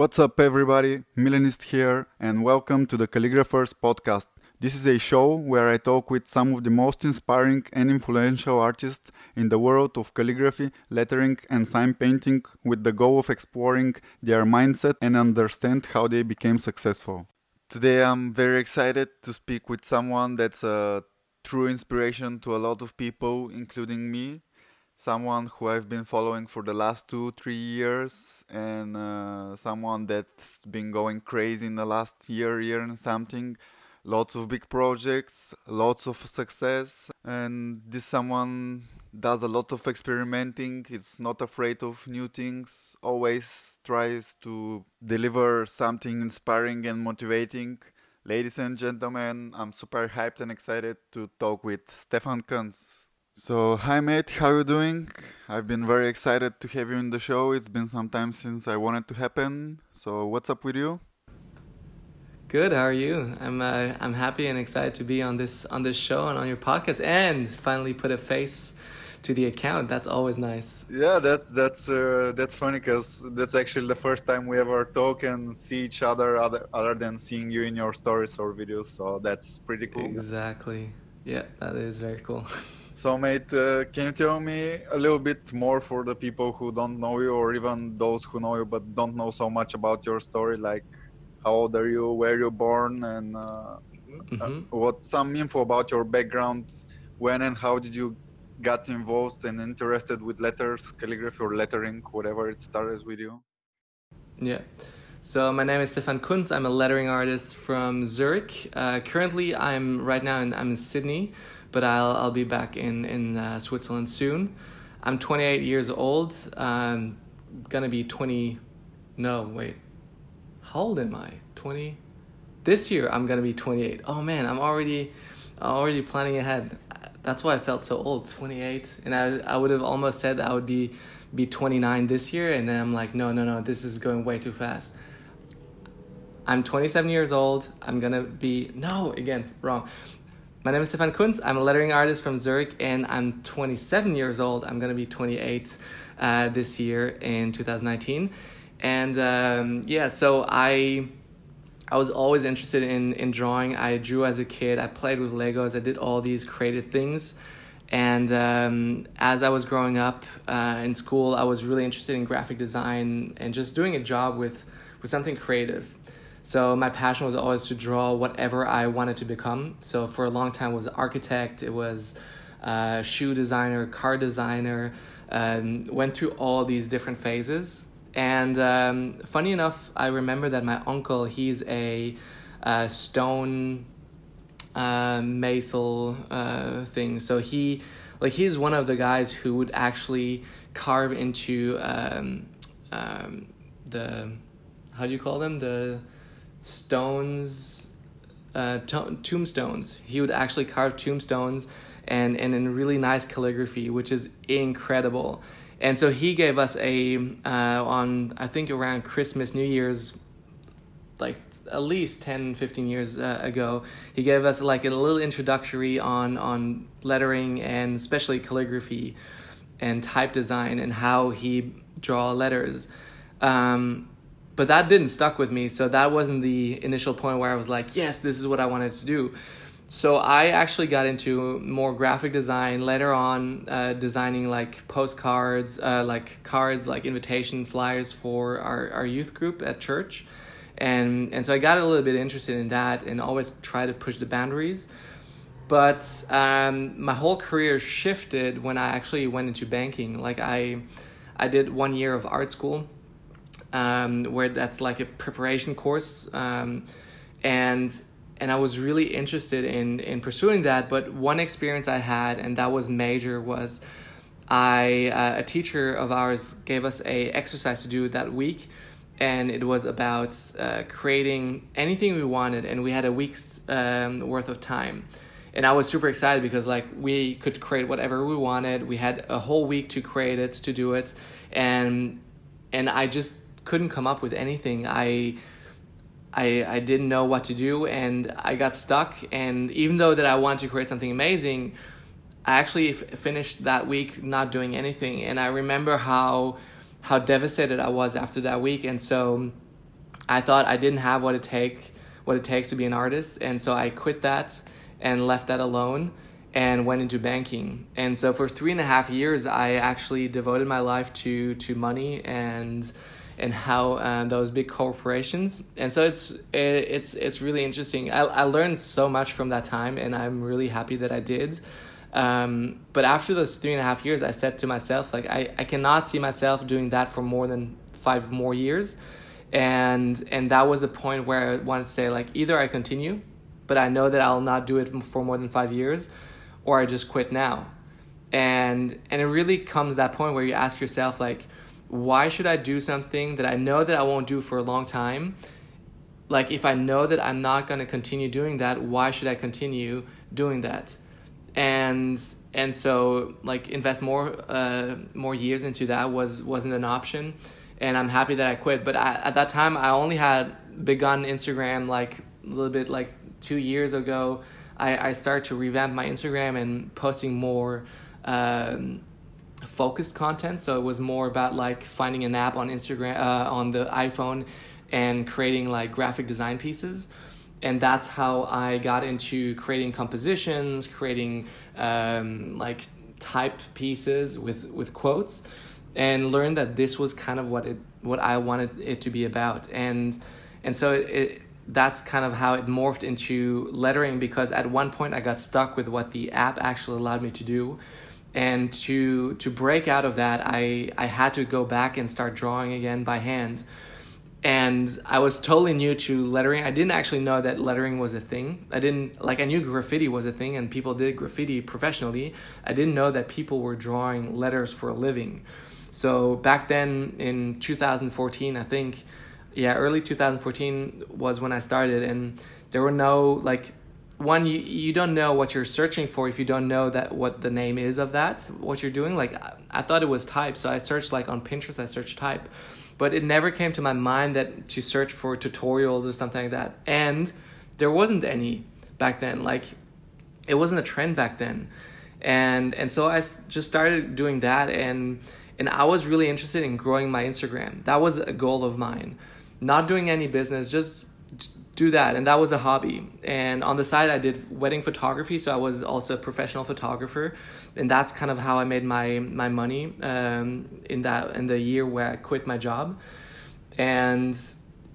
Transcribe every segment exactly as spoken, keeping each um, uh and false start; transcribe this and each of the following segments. What's up everybody, Milanist here and welcome to The Calligraphers Podcast. This is a show where I talk with some of the most inspiring and influential artists in the world of calligraphy, lettering and sign painting with the goal of exploring their mindset and understand how they became successful. Today I'm very excited to speak with someone that's a true inspiration to a lot of people, including me. Someone who I've been following for the last two, three years and uh, someone that's been going crazy in the last year, year and something. Lots of big projects, lots of success, and this someone does a lot of experimenting, is not afraid of new things, always tries to deliver something inspiring and motivating. Ladies and gentlemen, I'm super hyped and excited to talk with Stefan Kunz. So, hi mate, how you doing? I've been very excited to have you in the show. It's been some time since I wanted to happen. So, what's up with you? Good, how are you? I'm uh, I'm happy and excited to be on this on this show and on your podcast and finally put a face to the account. That's always nice. Yeah, that's that's uh, that's funny because that's actually the first time we ever talk and see each other other other than seeing you in your stories or videos. So, that's pretty cool. Exactly. Yeah, that is very cool. So mate, uh, can you tell me a little bit more for the people who don't know you or even those who know you but don't know so much about your story, like how old are you, where you're born and uh, mm-hmm. uh, what some info about your background, when and how did you got involved and interested with letters, calligraphy or lettering, whatever it started with you? Yeah. So my name is Stefan Kunz. I'm a lettering artist from Zurich. Uh, currently, I'm right now in, I'm in Sydney, but I'll I'll be back in in uh, Switzerland soon. I'm twenty-eight years old. I'm gonna be twenty. No, wait. How old am I? twenty. This year I'm gonna be twenty-eight. Oh man, I'm already already planning ahead. That's why I felt so old. twenty-eight, and I I would have almost said I would be be twenty-nine this year, and then I'm like, no no no, this is going way too fast. I'm twenty-seven years old. I'm going to be... No, again, wrong. My name is Stefan Kunz. I'm a lettering artist from Zurich, and I'm twenty-seven years old. I'm going to be twenty-eight uh, this year in two thousand nineteen. And um, yeah, so I I was always interested in, in drawing. I drew as a kid. I played with Legos. I did all these creative things. And um, as I was growing up uh, in school, I was really interested in graphic design and just doing a job with, with something creative. So my passion was always to draw whatever I wanted to become. So for a long time, I was an architect, it was uh, shoe designer, car designer, um, went through all these different phases. And um, funny enough, I remember that my uncle, he's a, a stone uh, mason uh, thing. So he, like, he's one of the guys who would actually carve into um, um, the, how do you call them? The... stones, uh, to- tombstones. He would actually carve tombstones and, and in really nice calligraphy, which is incredible. And so he gave us a, uh, on, I think around Christmas, New Year's, like at least ten, fifteen years uh, ago, he gave us like a little introductory on, on lettering and especially calligraphy and type design and how he draw letters. Um, But that didn't stuck with me, so that wasn't the initial point where I was like, yes, this is what I wanted to do. So I actually got into more graphic design, later on uh, designing like postcards, uh, like cards, like invitation flyers for our, our youth group at church. And and so I got a little bit interested in that and always try to push the boundaries. But um, my whole career shifted when I actually went into banking. Like I, I did one year of art school. Um, where that's like a preparation course, um, and and I was really interested in in pursuing that. But one experience I had, and that was major, was I uh, a teacher of ours gave us a exercise to do that week, and it was about uh, creating anything we wanted, and we had a week's um, worth of time. And I was super excited because like we could create whatever we wanted. We had a whole week to create it, to do it, and and I just couldn't come up with anything. I, I, I didn't know what to do, and I got stuck. And even though that I wanted to create something amazing, I actually f- finished that week not doing anything. And I remember how, how devastated I was after that week. And so I thought I didn't have what it take what it takes to be an artist, and so I quit that and left that alone and went into banking. And so for three and a half years, I actually devoted my life to to money and and how uh, those big corporations. And so it's it's it's really interesting. I I learned so much from that time, and I'm really happy that I did. Um, but after those three and a half years, I said to myself, like, I, I cannot see myself doing that for more than five more years. And and that was the point where I wanted to say, like, either I continue, but I know that I'll not do it for more than five years, or I just quit now. And and it really comes that point where you ask yourself, like, why should I do something that I know that I won't do for a long time? Like, if I know that I'm not going to continue doing that, why should I continue doing that? And and so, like, invest more uh, more years into that was wasn't an option, and I'm happy that I quit. But I, at that time, I only had begun Instagram, like, a little bit, like, two years ago. I, I started to revamp my Instagram and posting more um, focused content. So it was more about, like, finding an app on Instagram uh, on the iPhone and creating, like, graphic design pieces. And that's how I got into creating compositions, creating um, like type pieces with, with quotes, and learned that this was kind of what it what I wanted it to be about. And and so it, it, that's kind of how it morphed into lettering, because at one point I got stuck with what the app actually allowed me to do. And to to break out of that, I, I had to go back and start drawing again by hand. And I was totally new to lettering. I didn't actually know that lettering was a thing. I didn't, like, I knew graffiti was a thing and people did graffiti professionally. I didn't know that people were drawing letters for a living. So back then in two thousand fourteen, I think, yeah, early two thousand fourteen was when I started, and there were no, like, one, you, you don't know what you're searching for if you don't know that what the name is of that, what you're doing. Like, I, I thought it was type. So I searched, like, on Pinterest, I searched type. But it never came to my mind that to search for tutorials or something like that. And there wasn't any back then. Like, it wasn't a trend back then. And and so I just started doing that. And, and I was really interested in growing my Instagram. That was a goal of mine. Not doing any business, just do that. And that was a hobby. And on the side, I did wedding photography. So I was also a professional photographer. And that's kind of how I made my my money um, in that in the year where I quit my job. And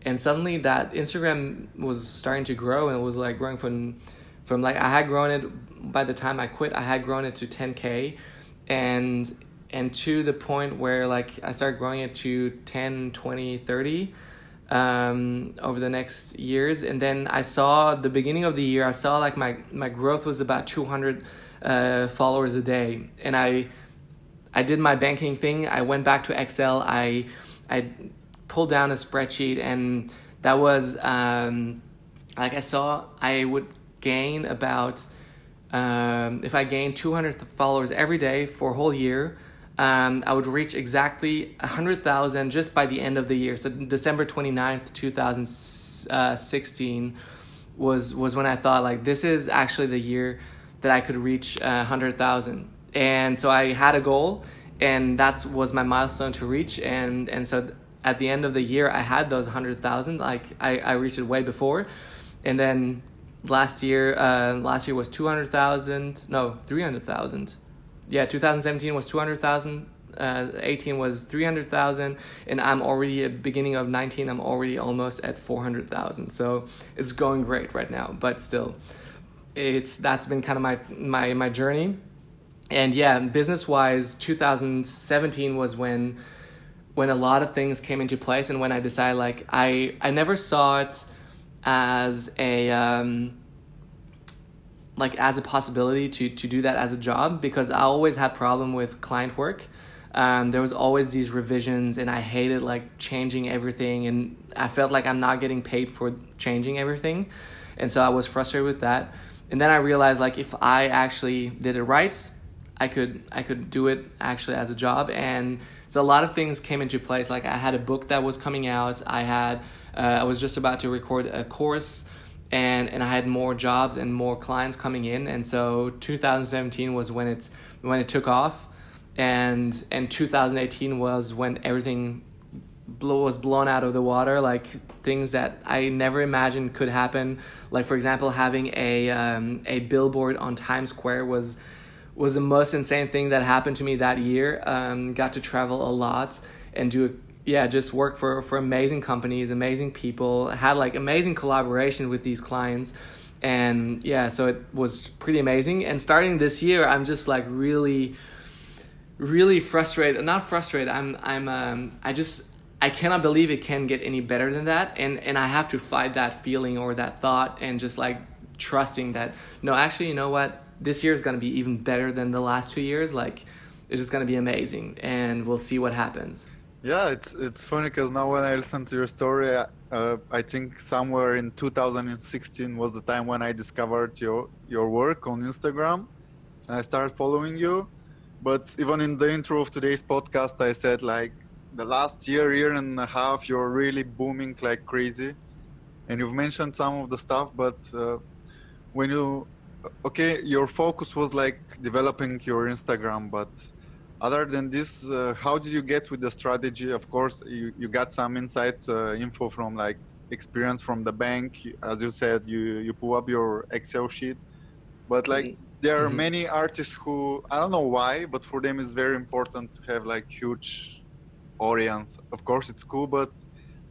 and suddenly that Instagram was starting to grow, and it was like growing from from like I had grown it by the time I quit. I had grown it to ten K, and and to the point where, like, I started growing it to ten, twenty, thirty um over the next years. And then I saw the beginning of the year, I saw like my my growth was about two hundred uh followers a day, and I I did my banking thing. I went back to Excel, I I pulled down a spreadsheet, and that was um like I saw I would gain about um if I gained two hundred followers every day for a whole year, Um, I would reach exactly one hundred thousand just by the end of the year. So December twenty-ninth, two thousand sixteen was was when I thought, like, this is actually the year that I could reach uh, one hundred thousand. And so I had a goal, and that was my milestone to reach. And, and so at the end of the year, I had those one hundred thousand. Like, I, I reached it way before. And then last year, uh, last year was two hundred thousand. No, three hundred thousand. Yeah, two thousand seventeen was two hundred thousand, uh, eighteen was three hundred thousand, and I'm already at beginning of nineteen, I'm already almost at four hundred thousand. So it's going great right now, but still, it's that's been kind of my my my journey. And yeah, business-wise, two thousand seventeen was when when a lot of things came into place, and when I decided, like, I I never saw it as a um like as a possibility to, to do that as a job, because I always had problem with client work. Um, there was always these revisions, and I hated, like, changing everything, and I felt like I'm not getting paid for changing everything. And so I was frustrated with that. And then I realized, like, if I actually did it right, I could I could do it actually as a job. And so a lot of things came into place. Like, I had a book that was coming out. I had uh, I was just about to record a course. And and I had more jobs and more clients coming in, and so two thousand seventeen was when it when it took off, and and two thousand eighteen was when everything blow, was blown out of the water, like things that I never imagined could happen. Like, for example, having a um, a billboard on Times Square was was the most insane thing that happened to me that year. Um, got to travel a lot and do, yeah, just work for, for amazing companies, amazing people. Had like amazing collaboration with these clients. And yeah, so it was pretty amazing. And starting this year, I'm just like really, really frustrated. Not frustrated. I'm, I'm, um, I just, I cannot believe it can get any better than that. And, and I have to fight that feeling or that thought and just like trusting that, no, actually, you know what? This year is going to be even better than the last two years. Like, it's just going to be amazing, and we'll see what happens. Yeah, it's it's funny because now when I listen to your story, uh, I think somewhere in two thousand sixteen was the time when I discovered your your work on Instagram, and I started following you. But even in the intro of today's podcast, I said like the last year, year and a half, you're really booming like crazy, and you've mentioned some of the stuff. But uh, when you okay, your focus was like developing your Instagram, but other than this, uh, how did you get with the strategy? Of course, you, you got some insights, uh, info from like experience from the bank. As you said, you, you pull up your Excel sheet, but like there are mm-hmm. many artists who, I don't know why, but for them it's very important to have like huge audience. Of course, it's cool, but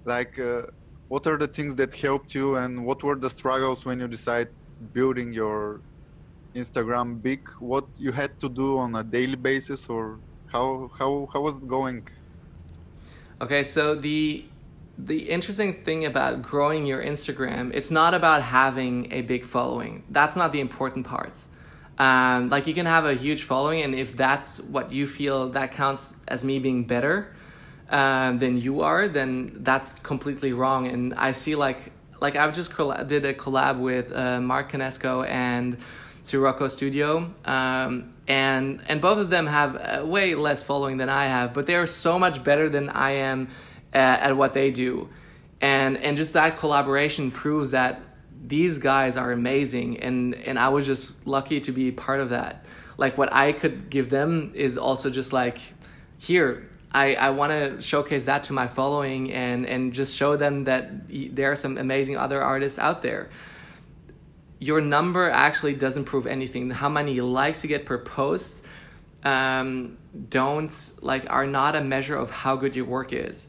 like uh, what are the things that helped you and what were the struggles when you decide building your Instagram big? What you had to do on a daily basis, or how how how was it going? Okay, so the the interesting thing about growing your Instagram, it's not about having a big following. That's not the important parts. Um, like you can have a huge following, and if that's what you feel that counts as me being better uh, than you are, then that's completely wrong. And I see like. Like I've just collab- did a collab with uh, Mark Canesco and Rocco Studio, um, and and both of them have uh, way less following than I have, but they are so much better than I am at, at what they do, and and just that collaboration proves that these guys are amazing, and and I was just lucky to be part of that. Like what I could give them is also just like here. I, I want to showcase that to my following and, and just show them that there are some amazing other artists out there. Your number actually doesn't prove anything. How many likes you get per post um, don't like are not a measure of how good your work is.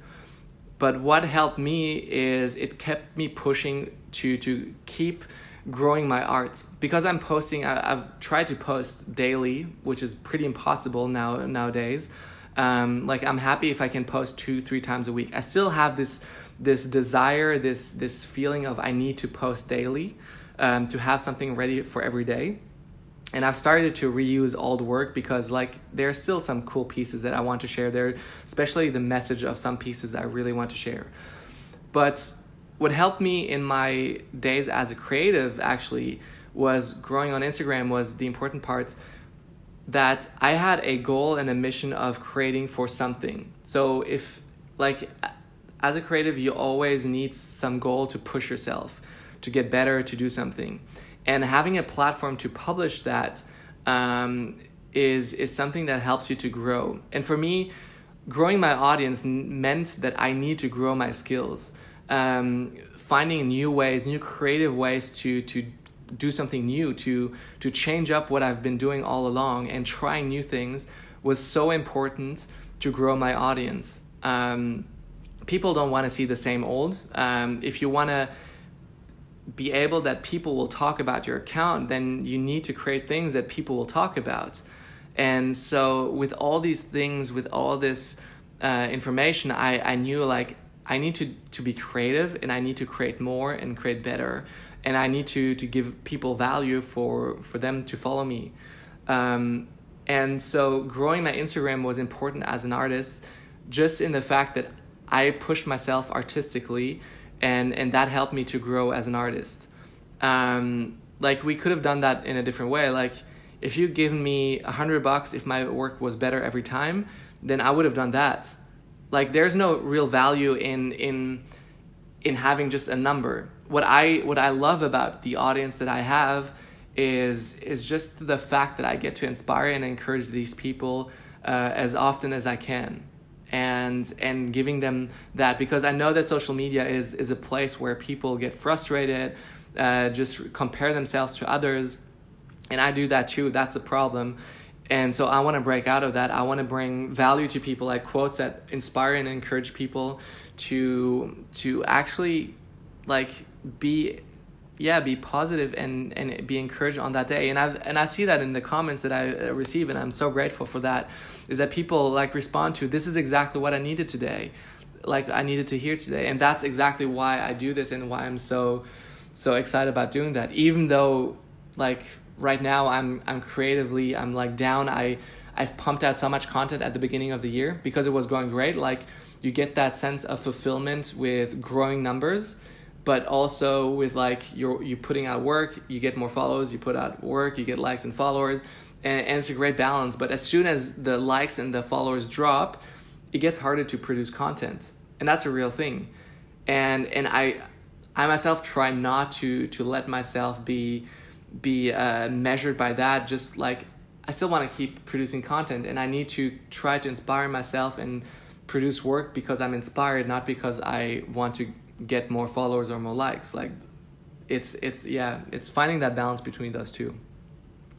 But what helped me is it kept me pushing to to keep growing my art, because I'm posting. I, I've tried to post daily, which is pretty impossible now nowadays. Um, like I'm happy if I can post two, three times a week. I still have this, this desire, this, this feeling of I need to post daily, um, to have something ready for every day. And I've started to reuse old work because like there are still some cool pieces that I want to share there, especially the message of some pieces I really want to share. But what helped me in my days as a creative actually was growing on Instagram was the important part. That I had a goal and a mission of creating for something. So if like as a creative, you always need some goal to push yourself, to get better, to do something. And having a platform to publish that um, is, is something that helps you to grow. And for me, growing my audience meant that I need to grow my skills, um, finding new ways, new creative ways to to. do something new, to to change up what I've been doing all along, and trying new things was so important to grow my audience. Um, people don't want to see the same old. Um, if you want to be able that people will talk about your account, then you need to create things that people will talk about. And so with all these things, with all this uh, information, I, I knew like I need to, to be creative, and I need to create more and create better. And I need to, to give people value for, for them to follow me. Um, and so growing my Instagram was important as an artist, just in the fact that I pushed myself artistically, and, and that helped me to grow as an artist. Um, like we could have done that in a different way. Like if you given me a hundred bucks, if my work was better every time, then I would have done that. Like there's no real value in, in, in having just a number. What I what I love about the audience that I have is is just the fact that I get to inspire and encourage these people uh, as often as I can. and and giving them that, because I know that social media is is a place where people get frustrated, uh, just compare themselves to others, and I do that too. That's a problem. And so I want to break out of that. I want to bring value to people, like quotes that inspire and encourage people to to actually like be yeah be positive and and be encouraged on that day. And I and I see that in the comments that I receive, and I'm so grateful for that, is that people like respond to, this is exactly what I needed today, like I needed to hear today. And that's exactly why I do this and why I'm so so excited about doing that, even though like right now I'm I'm creatively I'm like down. I I've pumped out so much content at the beginning of the year because it was going great. Like you get that sense of fulfillment with growing numbers, but also with like you're you putting out work, you get more follows, you put out work, you get likes and followers, and, and it's a great balance. But as soon as the likes and the followers drop, it gets harder to produce content. And that's a real thing. And and I I myself try not to to let myself be be uh, measured by that. Just like I still want to keep producing content, and I need to try to inspire myself and produce work because I'm inspired, not because I want to get more followers or more likes. Like it's it's yeah it's finding that balance between those two.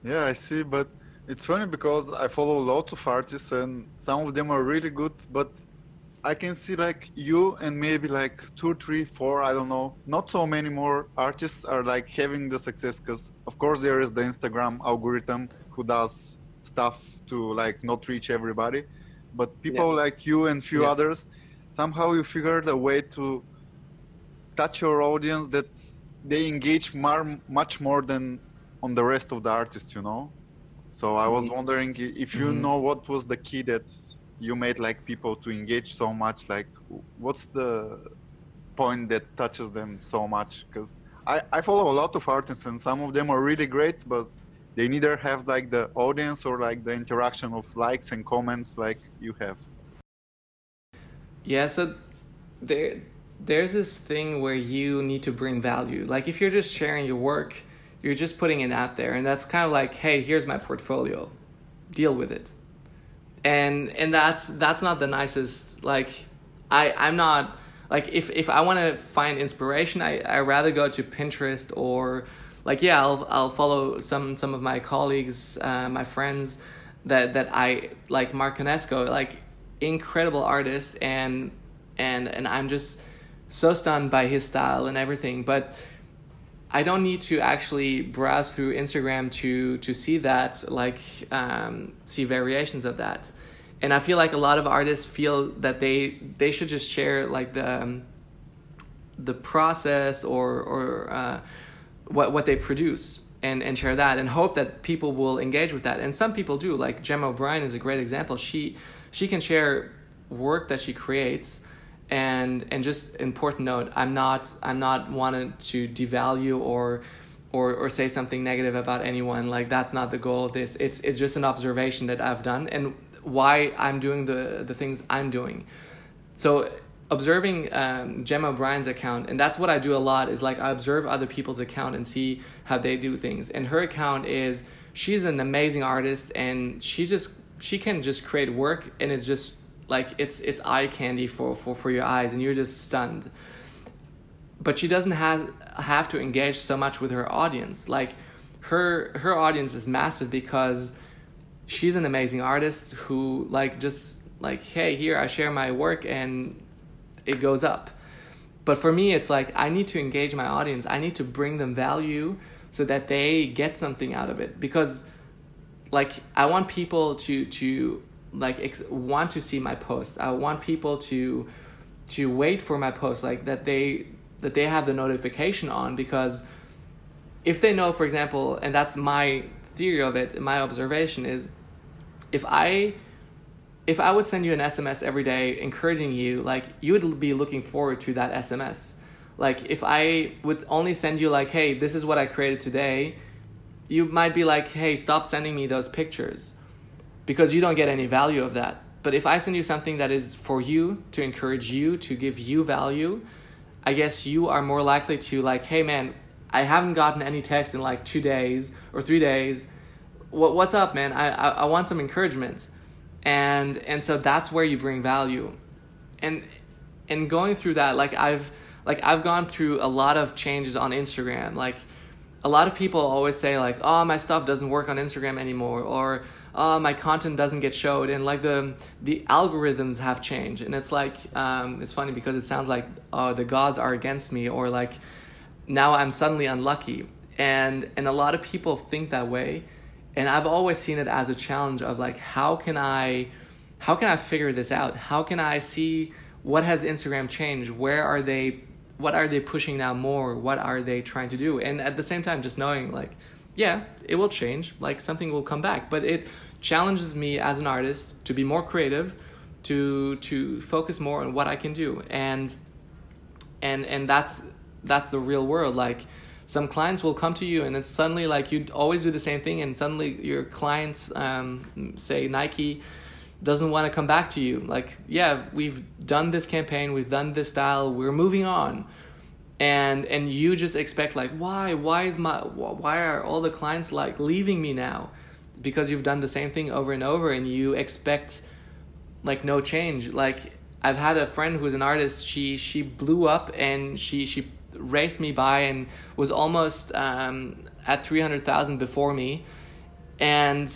Yeah, I see. But it's funny because I follow lots of artists and some of them are really good, but I can see like you and maybe like two, three, four, I don't know, not so many more artists are like having the success, because of course there is the Instagram algorithm who does stuff to like not reach everybody, but people yeah. like you and few yeah. others, somehow you figured a way to touch your audience that they engage mar- much more than on the rest of the artists, you know? So I was mm-hmm. wondering if you mm-hmm. know what was the key that you made like people to engage so much, like what's the point that touches them so much? Because I, I follow a lot of artists and some of them are really great, but they neither have like the audience or like the interaction of likes and comments like you have. Yeah, so there. There's this thing where you need to bring value. Like if you're just sharing your work, you're just putting it out there, and that's kind of like, hey, here's my portfolio, deal with it. And and that's that's not the nicest. Like I I'm not like if if I want to find inspiration, I I rather go to Pinterest or like yeah I'll I'll follow some some of my colleagues, uh, my friends that that I like, Mark Canesco, like incredible artist, and and and I'm just so stunned by his style and everything, but I don't need to actually browse through Instagram to to see that, like um, see variations of that. And I feel like a lot of artists feel that they they should just share like the um, the process or or uh, what what they produce and and share that and hope that people will engage with that. And some people do. Like Gemma O'Brien is a great example. She she can share work that she creates. And and just important note, I'm not I'm not wanted to devalue or, or or say something negative about anyone. Like that's not the goal of this. It's it's just an observation that I've done and why I'm doing the the things I'm doing. So observing um, Gemma O'Brien's account, and that's what I do a lot, is like I observe other people's account and see how they do things. And her account is, she's an amazing artist, and she just she can just create work, and it's just like it's it's eye candy for, for, for your eyes, and you're just stunned. But she doesn't have have to engage so much with her audience. Like her her audience is massive because she's an amazing artist who like just like, hey, here I share my work and it goes up. But for me, it's like I need to engage my audience. I need to bring them value so that they get something out of it, because like I want people to to. like ex- want to see my posts. I want people to to wait for my posts, like that they that they have the notification on, because if they know, for example, and that's my theory of it, my observation is, if I if I would send you an S M S every day encouraging you, like you would be looking forward to that S M S. Like if I would only send you like, hey, this is what I created today, you might be like, hey, stop sending me those pictures, because you don't get any value of that. But if I send you something that is for you, to encourage you, to give you value, I guess you are more likely to like, hey man, I haven't gotten any text in like two days or three days. What What's up, man? I I, I want some encouragement. And and so that's where you bring value. And and going through that, like I've like I've gone through a lot of changes on Instagram. Like a lot of people always say like, oh, my stuff doesn't work on Instagram anymore, or oh, my content doesn't get showed, and like the the algorithms have changed. And it's like um, it's funny because it sounds like oh, the gods are against me, or like now I'm suddenly unlucky. And and a lot of people think that way. And I've always seen it as a challenge of like, how can I, how can I figure this out? How can I see what has Instagram changed? Where are they, what are they pushing now more? What are they trying to do? And at the same time, just knowing like, yeah, it will change, like something will come back. But it challenges me as an artist to be more creative, to to focus more on what I can do. And and and that's that's the real world. Like, some clients will come to you and it's suddenly like you always do the same thing, and suddenly your clients, um, say Nike, doesn't want to come back to you. Like, yeah, we've done this campaign, we've done this style, we're moving on. And and you just expect like, why? Why is my? Why are all the clients like leaving me now? Because you've done the same thing over and over and you expect like no change. Like, I've had a friend who's an artist, she she blew up and she she. raced me by and was almost um, at three hundred thousand before me, and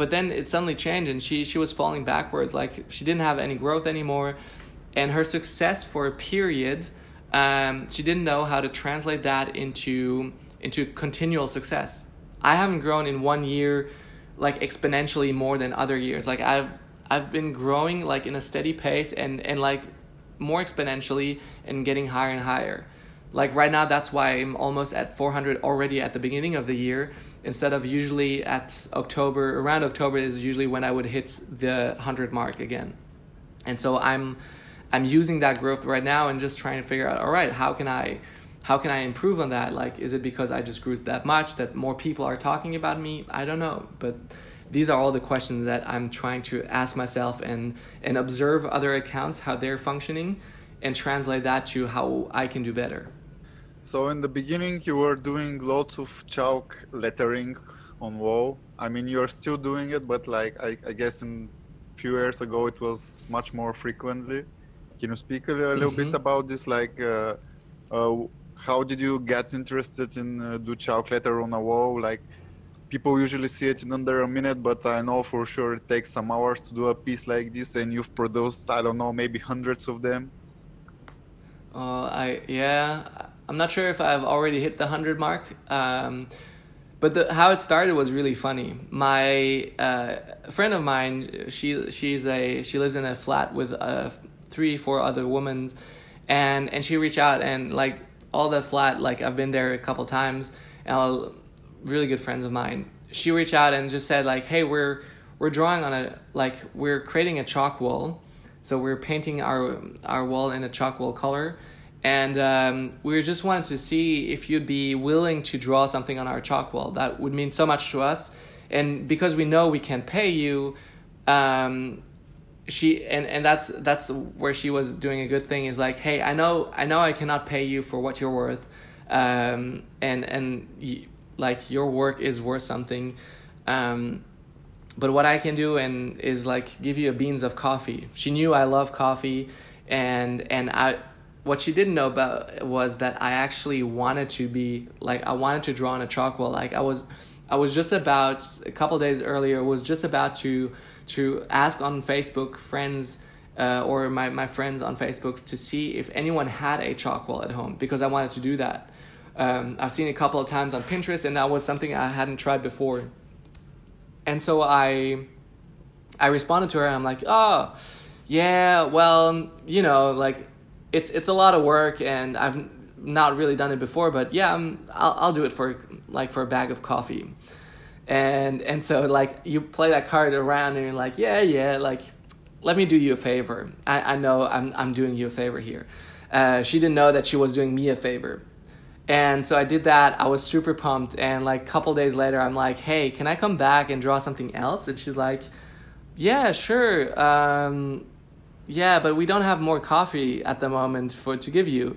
but then it suddenly changed, and she she was falling backwards. Like, she didn't have any growth anymore, and her success for a period, um, she didn't know how to translate that into into continual success. I haven't grown in one year like exponentially more than other years. Like, I've I've been growing like in a steady pace and and like more exponentially and getting higher and higher. Like right now, that's why I'm almost at four hundred already at the beginning of the year, instead of usually at October. Around October is usually when I would hit the one hundred mark again. And so I'm I'm using that growth right now and just trying to figure out, all right, how can I how can I improve on that? Like, is it because I just grew that much that more people are talking about me? I don't know, but these are all the questions that I'm trying to ask myself and, and observe other accounts, how they're functioning, and translate that to how I can do better. So in the beginning, you were doing lots of chalk lettering on wall. I mean, you're still doing it, but like I, I guess in few years ago, it was much more frequently. Can you speak a little mm-hmm. bit about this? Like, uh, uh, how did you get interested in uh, do chalk letter on a wall? Like, people usually see it in under a minute, but I know for sure it takes some hours to do a piece like this, and you've produced, I don't know, maybe hundreds of them. Uh, I yeah, I'm not sure if I've already hit the hundred mark, um, but the, how it started was really funny. My uh, friend of mine, she she's a she lives in a flat with uh, three, four other women, and and she reached out, and like all the flat, like I've been there a couple times, and I'll. really good friends of mine. She reached out and just said like, hey, we're we're drawing on a, like we're creating a chalk wall. So we're painting our our wall in a chalk wall color. And um, we just wanted to see if you'd be willing to draw something on our chalk wall. That would mean so much to us. And because we know we can pay you, um, she and, and that's that's where she was doing a good thing, is like, hey, I know I know I cannot pay you for what you're worth. Um, and and you, like your work is worth something, um, but what I can do and is like give you a beans of coffee. She knew I love coffee, and and I, what she didn't know about was that I actually wanted to be like I wanted to draw on a chalk wall. Like I was, I was just about a couple days earlier was just about to to ask on Facebook friends uh, or my my friends on Facebook to see if anyone had a chalk wall at home, because I wanted to do that. Um, I've seen it a couple of times on Pinterest, and that was something I hadn't tried before. And so I I responded to her, and I'm like, oh, yeah, well, you know, like, it's it's a lot of work, and I've not really done it before, but yeah, I'm, I'll, I'll do it for, like, for a bag of coffee. And and so, like, you play that card around, and you're like, yeah, yeah, like, let me do you a favor. I, I know I'm, I'm doing you a favor here. Uh, she didn't know that she was doing me a favor. And so I did that. I was super pumped. And like a couple days later, I'm like, hey, can I come back and draw something else? And she's like, yeah, sure. Um, yeah, but we don't have more coffee at the moment for to give you.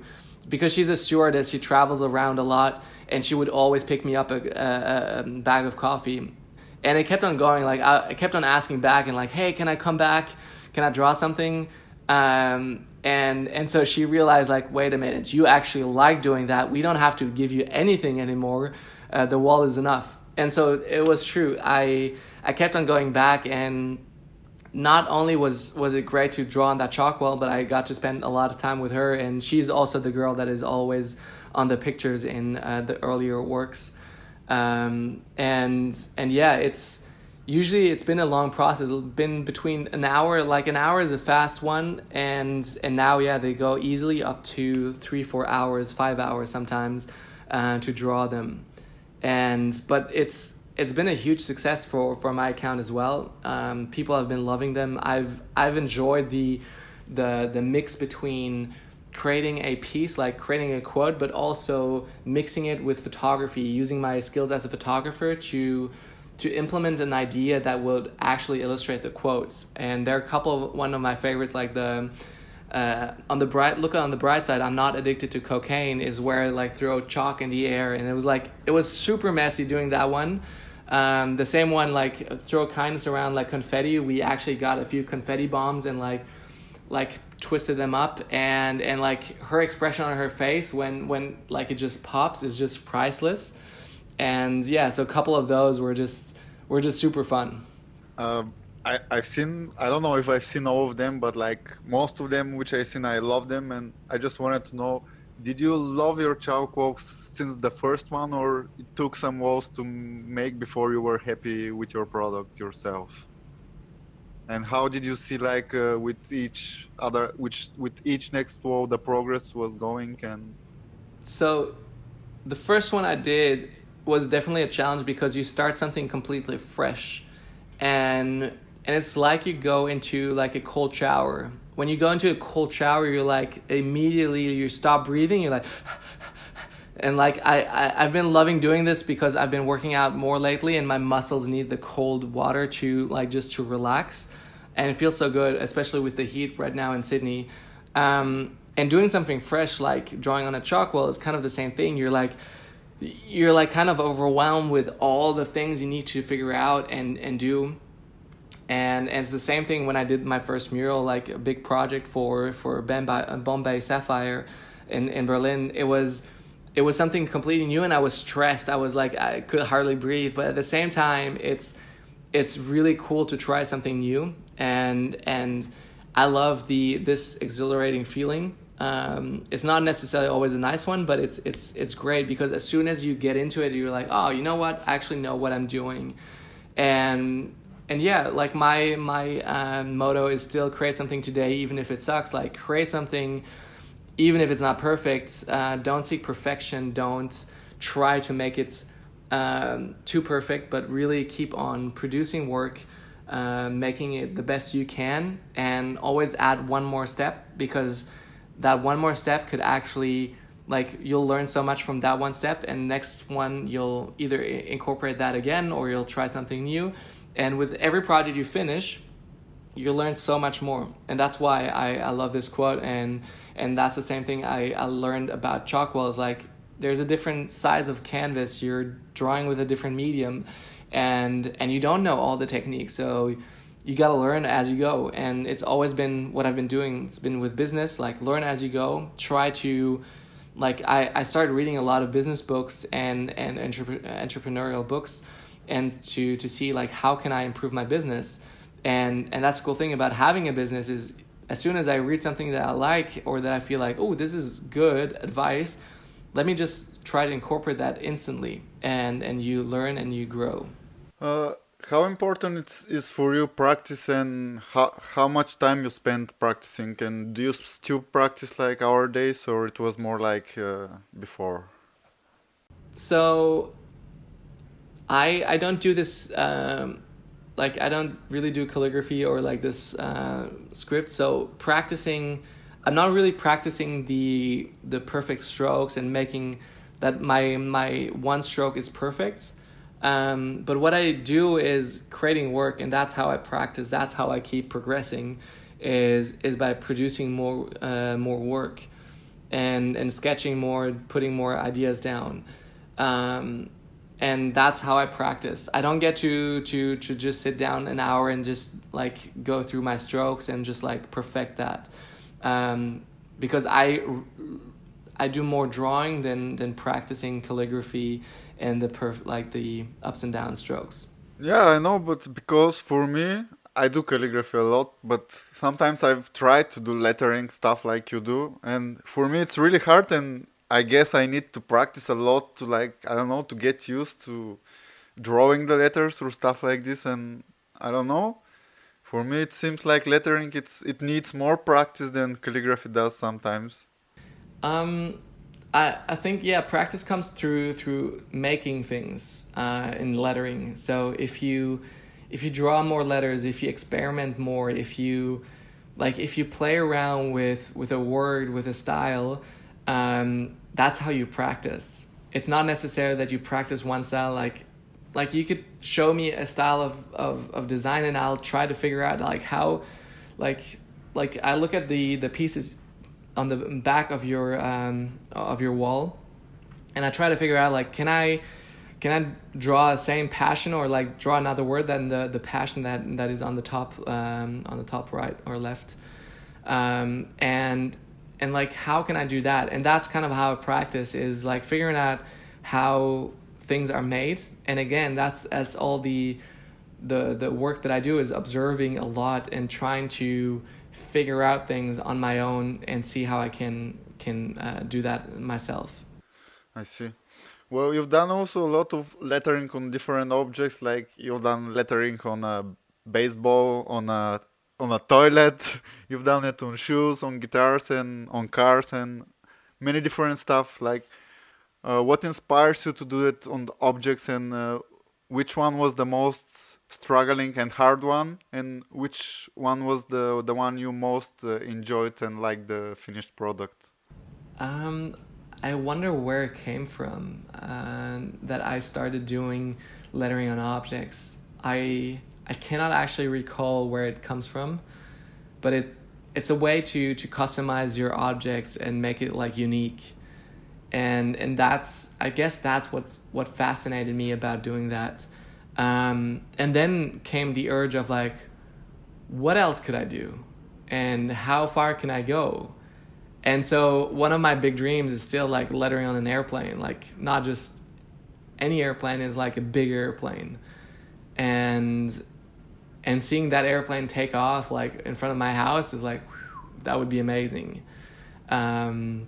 Because she's a stewardess, she travels around a lot, and she would always pick me up a, a, a bag of coffee. And it kept on going. Like I, I kept on asking back and like, hey, can I come back? Can I draw something? Um, and and so she realized like, wait a minute, you actually like doing that. We don't have to give you anything anymore. Uh, the wall is enough. And so it was true. I I kept on going back, and not only was, was it great to draw on that chalk wall, but I got to spend a lot of time with her. And she's also the girl that is always on the pictures in uh, the earlier works. Um, and, and yeah, it's usually, it's been a long process. It's been between an hour, like an hour is a fast one. And, and now, yeah, they go easily up to three, four hours, five hours sometimes, uh, to draw them. And, but it's, it's been a huge success for, for my account as well. Um, people have been loving them. I've, I've enjoyed the, the, the mix between creating a piece, like creating a quote, but also mixing it with photography, using my skills as a photographer to to implement an idea that would actually illustrate the quotes. And there are a couple of, one of my favorites, like the uh, on the bright look on the bright side, I'm not addicted to cocaine, is where I like throw chalk in the air, and it was like it was super messy doing that one. Um, the same one, like throw kindness around like confetti. We actually got a few confetti bombs and like like twisted them up, and and like her expression on her face when when like it just pops is just priceless. And yeah, so a couple of those were just were just super fun. um i i've seen, I don't know if I've seen all of them, but like most of them which I've seen, I love them. And I just wanted to know, did you love your chalk walks since the first one, or it took some walls to make before you were happy with your product yourself? And how did you see, like, uh, with each other, which with each next wall, the progress was going? And so, the first one I did was definitely a challenge, because you start something completely fresh, and and it's like you go into like a cold shower. When you go into a cold shower, you're like immediately you stop breathing. You're like, and like I, I I've been loving doing this because I've been working out more lately, and my muscles need the cold water to like just to relax. And it feels so good, especially with the heat right now in Sydney. Um, and doing something fresh, like drawing on a chalk wall, is kind of the same thing. You're like, you're like kind of overwhelmed with all the things you need to figure out and, and do. And, and it's the same thing when I did my first mural, like a big project for, for Bombay Sapphire in, in Berlin. It was, it was something completely new, and I was stressed. I was like, I could hardly breathe. But at the same time, it's, it's really cool to try something new. And and I love the this exhilarating feeling. Um, it's not necessarily always a nice one, but it's it's it's great, because as soon as you get into it, you're like, oh, you know what? I actually know what I'm doing. And and yeah, like my my uh, motto is still create something today, even if it sucks. Like create something, even if it's not perfect. Uh, don't seek perfection. Don't try to make it um, too perfect, but really keep on producing work. Uh, making it the best you can, and always add one more step, because that one more step could actually, like, you'll learn so much from that one step, and next one you'll either incorporate that again, or you'll try something new. And with every project you finish, you'll learn so much more. And that's why I, I love this quote, and and that's the same thing I, I learned about chalk walls. Like, there's a different size of canvas, you're drawing with a different medium, and and you don't know all the techniques, so you got to learn as you go. And it's always been what I've been doing. It's been with business, like learn as you go. Try to, like, I, I started reading a lot of business books and and entrep- entrepreneurial books, and to to see like how can I improve my business. And and that's the cool thing about having a business is as soon as I read something that I like, or that I feel like, oh, this is good advice, let me just try to incorporate that instantly, and and you learn and you grow. Uh, how important it is for you practice, and how how much time you spend practicing? And do you still practice like our days, or it was more like uh, before? So I I don't do this um, like I don't really do calligraphy or like this uh, script. So practicing, I'm not really practicing the the perfect strokes and making that my my one stroke is perfect. Um, but what I do is creating work, and that's how I practice. That's how I keep progressing, is is by producing more uh, more work, and and sketching more, putting more ideas down. Um, And that's how I practice. I don't get to, to, to just sit down an hour and just like go through my strokes and just like perfect that. Um, because I, I do more drawing than, than practicing calligraphy and the perf- like the ups and down strokes. Yeah, I know, but because for me, I do calligraphy a lot, but sometimes I've tried to do lettering stuff like you do. And for me, it's really hard, and I guess I need to practice a lot to like, I don't know, to get used to drawing the letters or stuff like this. And I don't know, for me, it seems like lettering, it's it needs more practice than calligraphy does sometimes. Um, I, I think, yeah, practice comes through through making things uh, in lettering. So if you if you draw more letters, if you experiment more, if you like, if you play around with, with a word, with a style, um, that's how you practice. It's not necessary that you practice one style. Like, like you could show me a style of, of, of design, and I'll try to figure out like how, like, like I look at the, the pieces on the back of your, um, of your wall, and I try to figure out like, can I, Can I draw the same passion, or like draw another word than the, the passion that that is on the top um, on the top right or left, um, and and like how can I do that? And that's kind of how I practice, is like figuring out how things are made. And again, that's that's all the the the work that I do, is observing a lot and trying to figure out things on my own and see how I can can uh, do that myself. I see. Well, you've done also a lot of lettering on different objects, like you've done lettering on a baseball, on a on a toilet, you've done it on shoes, on guitars, and on cars, and many different stuff. Like, uh, what inspires you to do it on the objects, and uh, which one was the most struggling and hard one, and which one was the, the one you most uh, enjoyed and liked the finished product? Um. I wonder where it came from uh, that I started doing lettering on objects. I I cannot actually recall where it comes from, but it it's a way to, to customize your objects and make it like unique, and and that's I guess that's what's what fascinated me about doing that. Um, and then came the urge of like, what else could I do, and how far can I go? And so one of my big dreams is still like lettering on an airplane, like not just any airplane, is like a big airplane, and and seeing that airplane take off like in front of my house is like, whew, that would be amazing. Um,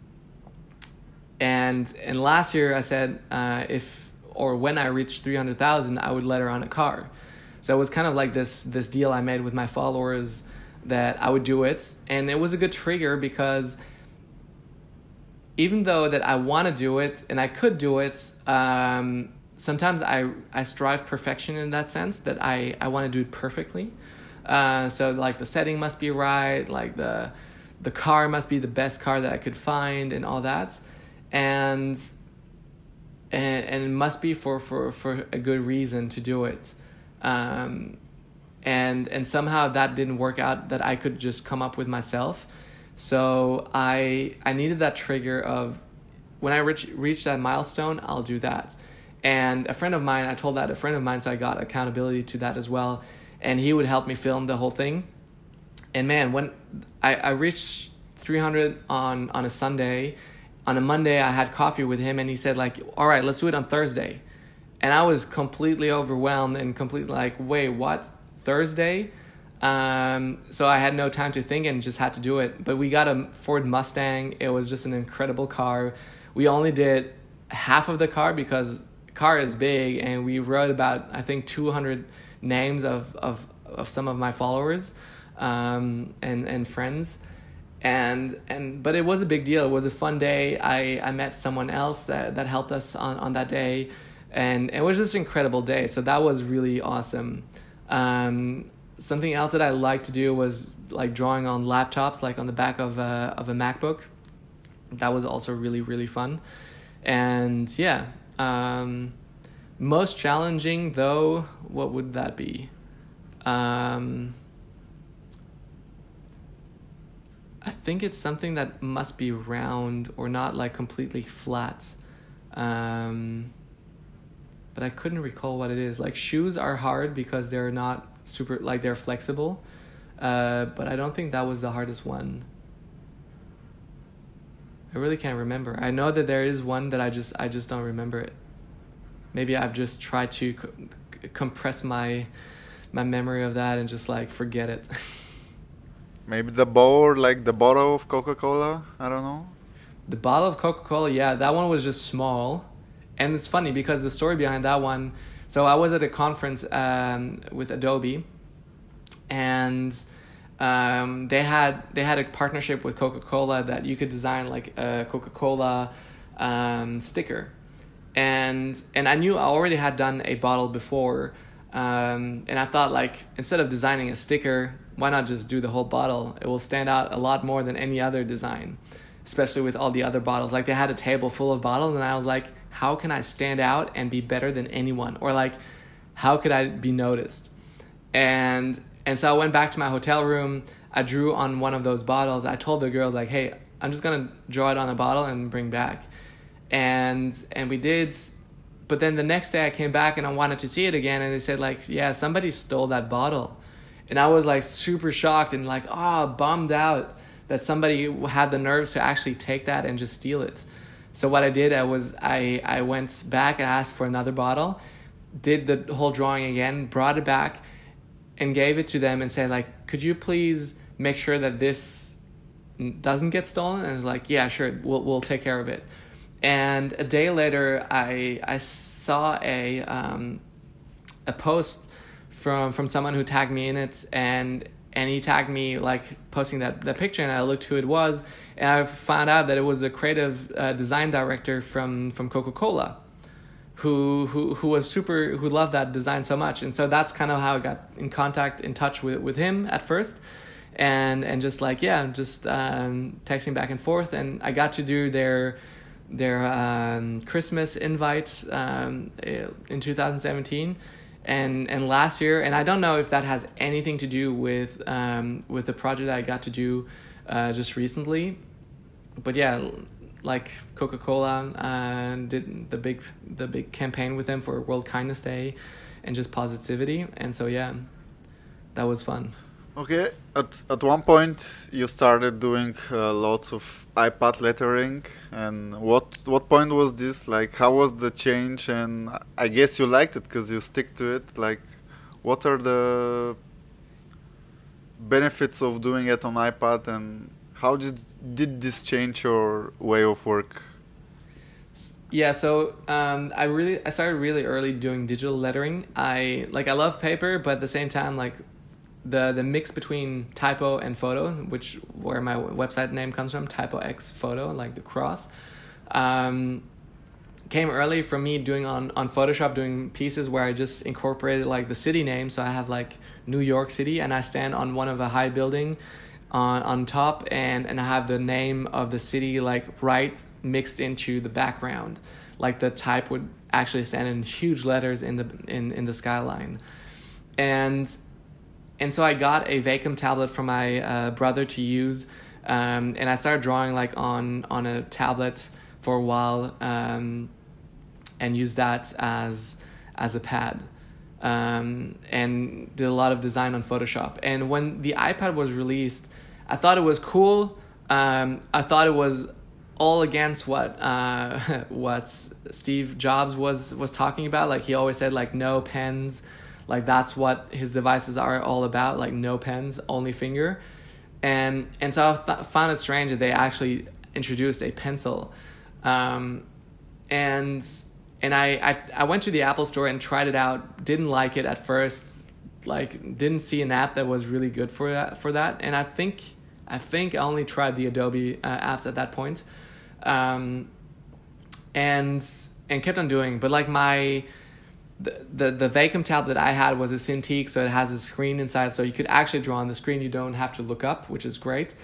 and and last year I said uh, if or when I reached three hundred thousand, I would letter on a car. So it was kind of like this this deal I made with my followers that I would do it, and it was a good trigger because, even though that I want to do it and I could do it, um, sometimes I, I strive perfection in that sense, that I, I want to do it perfectly. Uh, so like the setting must be right, like the the car must be the best car that I could find, and all that, and and, and it must be for, for, for a good reason to do it. Um, and and somehow that didn't work out, that I could just come up with myself. So I I needed that trigger of, when I reach reach that milestone, I'll do that. And a friend of mine, I told that a friend of mine, so I got accountability to that as well. And he would help me film the whole thing. And man, when I, I reached three hundred on, on a Sunday, on a Monday I had coffee with him, and he said like, all right, let's do it on Thursday. And I was completely overwhelmed and completely like, wait, what? Thursday? Um, so I had no time to think and just had to do it. But we got a Ford Mustang. It was just an incredible car. We only did half of the car because the car is big, and we wrote about, I think, two hundred names of, of, of some of my followers, um, and, and friends. And, and, but it was a big deal. It was a fun day. I, I met someone else that, that helped us on, on that day, and it was just an incredible day. So that was really awesome. Um, Something else that I liked to do was like drawing on laptops, like on the back of a, of a MacBook. That was also really, really fun. And yeah, um, most challenging though, what would that be? Um, I think it's something that must be round or not like completely flat. Um, but I couldn't recall what it is. Like, shoes are hard because they're not super, like, they're flexible. Uh, but I don't think that was the hardest one. I really can't remember. I know that there is one that I just I just don't remember it. Maybe I've just tried to co- compress my my memory of that and just, like, forget it. Maybe the bowl, like the bottle of Coca-Cola. I don't know. The bottle of Coca-Cola, yeah, that one was just small. And it's funny because the story behind that one... So I was at a conference um, with Adobe, and um, they had they had a partnership with Coca-Cola that you could design, like, a Coca-Cola um, sticker. And and I knew I already had done a bottle before, um, and I thought, like, instead of designing a sticker, why not just do the whole bottle? It will stand out a lot more than any other design, especially with all the other bottles. Like, they had a table full of bottles, and I was like, how can I stand out and be better than anyone? Or, like, how could I be noticed? And and so I went back to my hotel room. I drew on one of those bottles. I told the girls, like, hey, I'm just going to draw it on a bottle and bring back. And and we did. But then the next day I came back and I wanted to see it again. And they said, like, yeah, somebody stole that bottle. And I was, like, super shocked and, like, ah, oh, bummed out that somebody had the nerves to actually take that and just steal it. So what I did, I was I, I went back and asked for another bottle, did the whole drawing again, brought it back, and gave it to them and said, like, could you please make sure that this doesn't get stolen? And I was like, yeah, sure, we'll we'll take care of it. And a day later, I I saw a um, a post from from someone who tagged me in it, and and he tagged me, like, posting that, that picture, and I looked who it was, and I found out that it was the creative uh, design director from, from Coca-Cola, who who who was super, who loved that design so much. And so that's kind of how I got in contact, in touch with with him at first, and and just, like, yeah, just um, texting back and forth, and I got to do their their um, Christmas invite um, in two thousand seventeen. And and last year, and I don't know if that has anything to do with um with the project that I got to do uh, just recently, but yeah, like, Coca-Cola uh, did the big the big campaign with them for World Kindness Day, and just positivity, and so yeah, that was fun. Okay, at at one point you started doing uh, lots of iPad lettering, and what what point was this? Like, how was the change? And I guess you liked it because you stick to it. Like, what are the benefits of doing it on iPad, and how did did this change your way of work? Yeah, so um, I really I started really early doing digital lettering. I like I love paper, but at the same time, like, the the mix between typo and photo, which where my website name comes from, typo X photo, like the cross, um, came early from me doing on, on Photoshop, doing pieces where I just incorporated, like, the city name. So I have, like, New York City, and I stand on one of a high building on on top, and, and I have the name of the city, like, right mixed into the background. Like, the type would actually stand in huge letters in the in, in the skyline. And... And so I got a Wacom tablet from my uh, brother to use, um, and I started drawing, like, on, on a tablet for a while, um, and used that as as a pad, um, and did a lot of design on Photoshop. And when the iPad was released, I thought it was cool. Um, I thought it was all against what uh, what Steve Jobs was was talking about. Like, he always said, like, no pens. Like, that's what his devices are all about, like, no pens, only finger. And and so I th- found it strange that they actually introduced a pencil. Um, and and I, I, I went to the Apple Store and tried it out, didn't like it at first, like, didn't see an app that was really good for that. For that. And I think I think I only tried the Adobe uh, apps at that point, um, and, and kept on doing. But, like, my... The, the the Wacom tablet I had was a Cintiq, so it has a screen inside, so you could actually draw on the screen. You don't have to look up, which is great.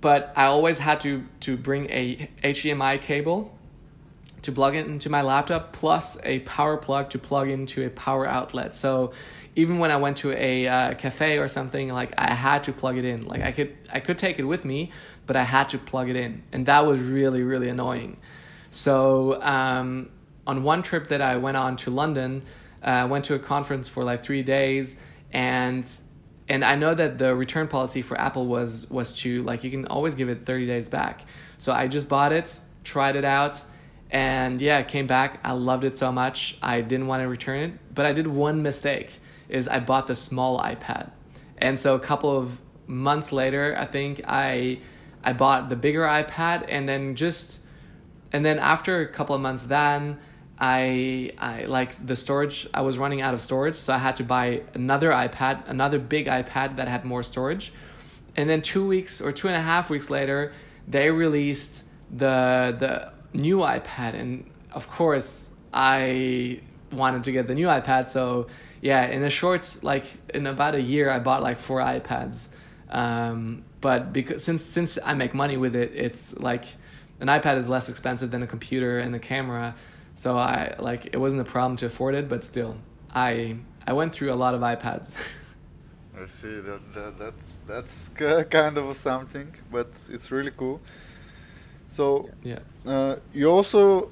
But I always had to, to bring a H D M I cable to plug it into my laptop, plus a power plug to plug into a power outlet. So even when I went to a uh, cafe or something, like, I had to plug it in. Like, I could I could take it with me, but I had to plug it in, and that was really really annoying. So um. on one trip that I went on to London, I uh, went to a conference for like three days, and and I know that the return policy for Apple was was to, like, you can always give it thirty days back. So I just bought it, tried it out, and yeah, came back. I loved it so much. I didn't want to return it, but I did one mistake, is I bought the small iPad. And so a couple of months later, I think I I bought the bigger iPad, and then just and then after a couple of months then I I like the storage, I was running out of storage, so I had to buy another iPad, another big iPad that had more storage. And then two weeks or two and a half weeks later, they released the the new iPad, and of course I wanted to get the new iPad. So yeah, in a short, like in about a year, I bought like four iPads. Um, but because since since I make money with it, it's like an iPad is less expensive than a computer and a camera. So I like it wasn't a problem to afford it, but still, I I went through a lot of iPads. I see that, that that's that's kind of something, but it's really cool. So yeah, uh, you also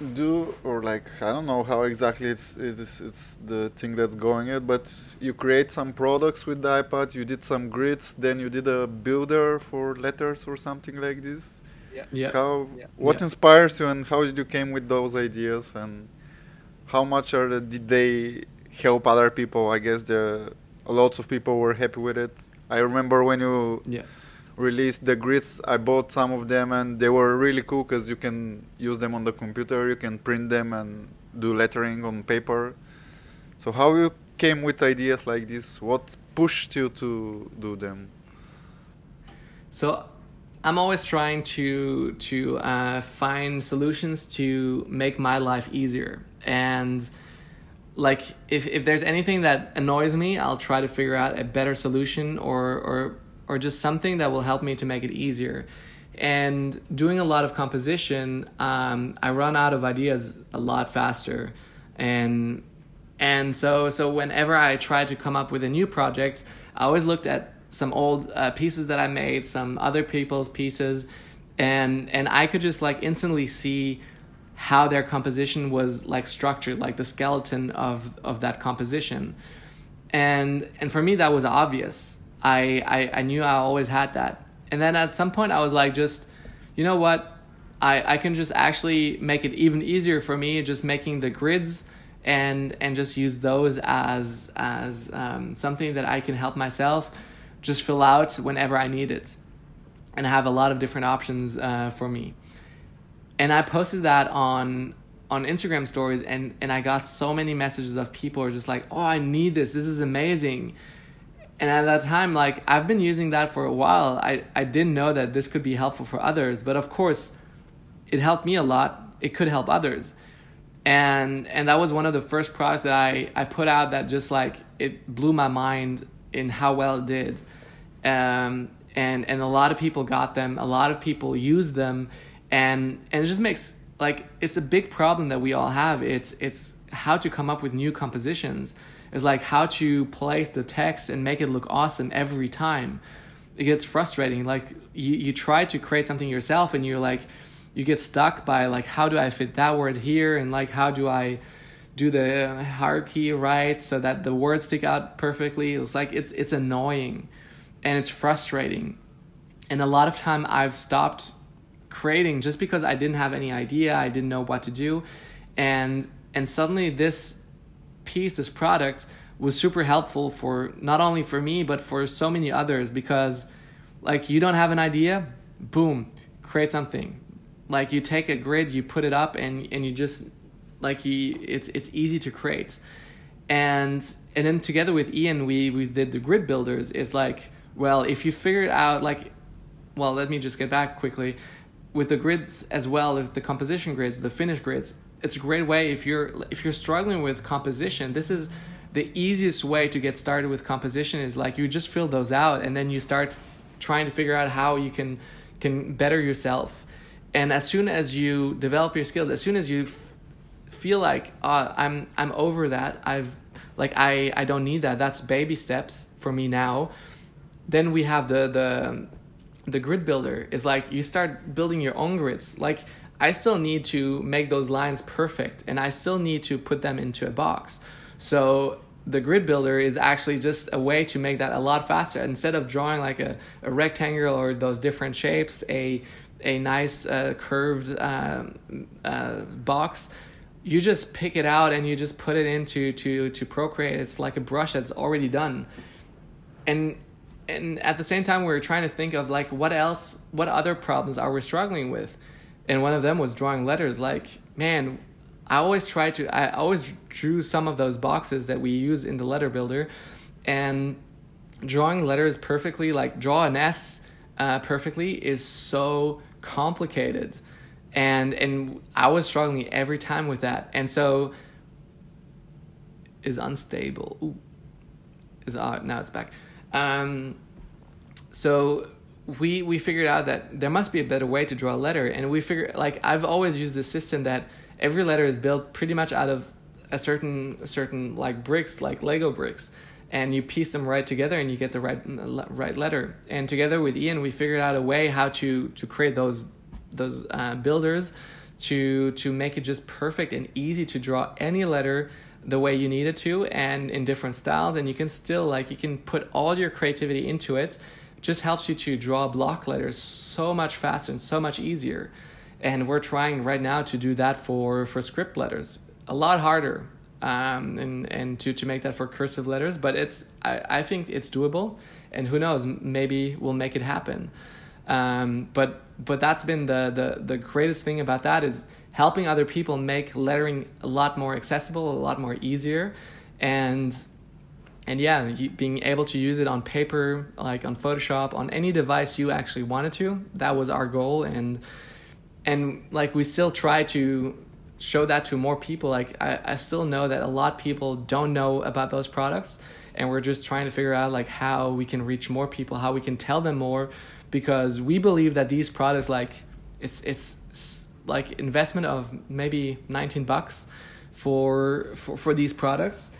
do, or like I don't know how exactly it's it's it's the thing that's going it, but you create some products with the iPad. You did some grids, then you did a builder for letters or something like this. Yeah. How? Yeah. What yeah. inspires you, and how did you came with those ideas, and how much are the, did they help other people? I guess the lots of people were happy with it. I remember when you yeah. released the grids, I bought some of them, and they were really cool because you can use them on the computer, you can print them and do lettering on paper. So how you came with ideas like this? What pushed you to do them? So I'm always trying to to uh, find solutions to make my life easier. And like if, if there's anything that annoys me, I'll try to figure out a better solution, or, or or just something that will help me to make it easier. And doing a lot of composition, um, I run out of ideas a lot faster. And and so so whenever I try to come up with a new project, I always looked at some old uh, pieces that I made, some other people's pieces, and and I could just like instantly see how their composition was like structured, like the skeleton of of that composition, and and for me that was obvious. I, I I knew I always had that, and then at some point I was like, just you know what, I I can just actually make it even easier for me, just making the grids. And and just use those as as um, something that I can help myself just fill out whenever I need it, and have a lot of different options uh, for me. And I posted that on on Instagram stories, and, and I got so many messages of people who are just like, oh, I need this. This is amazing. And at that time, like I've been using that for a while. I, I didn't know that this could be helpful for others, but of course, it helped me a lot. It could help others. And and that was one of the first products that I, I put out that just like it blew my mind in how well it did. Um, and, and a lot of people got them. A lot of people used them. And and it just makes like it's a big problem that we all have. It's it's how to come up with new compositions. It's like how to place the text and make it look awesome every time. It gets frustrating. Like you, you try to create something yourself and you're like, you get stuck by like, how do I fit that word here? And like, how do I do the hierarchy right so that the words stick out perfectly? It was like, it's it's annoying and it's frustrating. And a lot of time I've stopped creating just because I didn't have any idea. I didn't know what to do. And and suddenly this piece, this product was super helpful for not only for me, but for so many others, because like you don't have an idea, boom, create something. Like you take a grid, you put it up, and, and you just like you, it's it's easy to create, and and then together with Ian, we we did the grid builders. It's like, well, if you figure it out, like, well, let me just get back quickly with the grids as well. If the composition grids, the finish grids, it's a great way if you're if you're struggling with composition. This is the easiest way to get started with composition. Is like you just fill those out, and then you start trying to figure out how you can can better yourself. And as soon as you develop your skills, as soon as you f- feel like, oh, I'm I'm over that, I've like I, I don't need that. That's baby steps for me now. Then we have the the the grid builder. It's like you start building your own grids. Like I still need to make those lines perfect, and I still need to put them into a box. So the grid builder is actually just a way to make that a lot faster. Instead of drawing like a, a rectangle or those different shapes, a a nice uh, curved um, uh, box, you just pick it out and you just put it into to to Procreate. It's like a brush that's already done. And and at the same time, we were trying to think of like what else, what other problems are we struggling with? And one of them was drawing letters. Like, man, I always tried to, I always drew some of those boxes that we use in the letter builder, and drawing letters perfectly, like draw an S uh, perfectly is so complicated. And, and I was struggling every time with that. And so is unstable. Ooh, is uh, now it's back. Um, so we, we figured out that there must be a better way to draw a letter. And we figured, like, I've always used this system that every letter is built pretty much out of a certain, a certain like bricks, like Lego bricks, and you piece them right together and you get the right, right letter. And together with Ian, we figured out a way how to, to create those, those, uh, builders to, to make it just perfect and easy to draw any letter the way you need it to, and in different styles. And you can still, like, you can put all your creativity into it. It just helps you to draw block letters so much faster and so much easier. And we're trying right now to do that for, for script letters, a lot harder, um, and, and to, to make that for cursive letters. But it's, I, I think it's doable, and who knows, maybe we'll make it happen. Um, but, but that's been the, the, the greatest thing about that, is helping other people make lettering a lot more accessible, a lot more easier. And, and yeah, being able to use it on paper, like on Photoshop, on any device you actually wanted to, that was our goal. And, and like, we still try to show that to more people. Like, I, I still know that a lot of people don't know about those products, and we're just trying to figure out like how we can reach more people, how we can tell them more, because we believe that these products, like, it's it's, it's like investment of maybe nineteen bucks for, for for these products,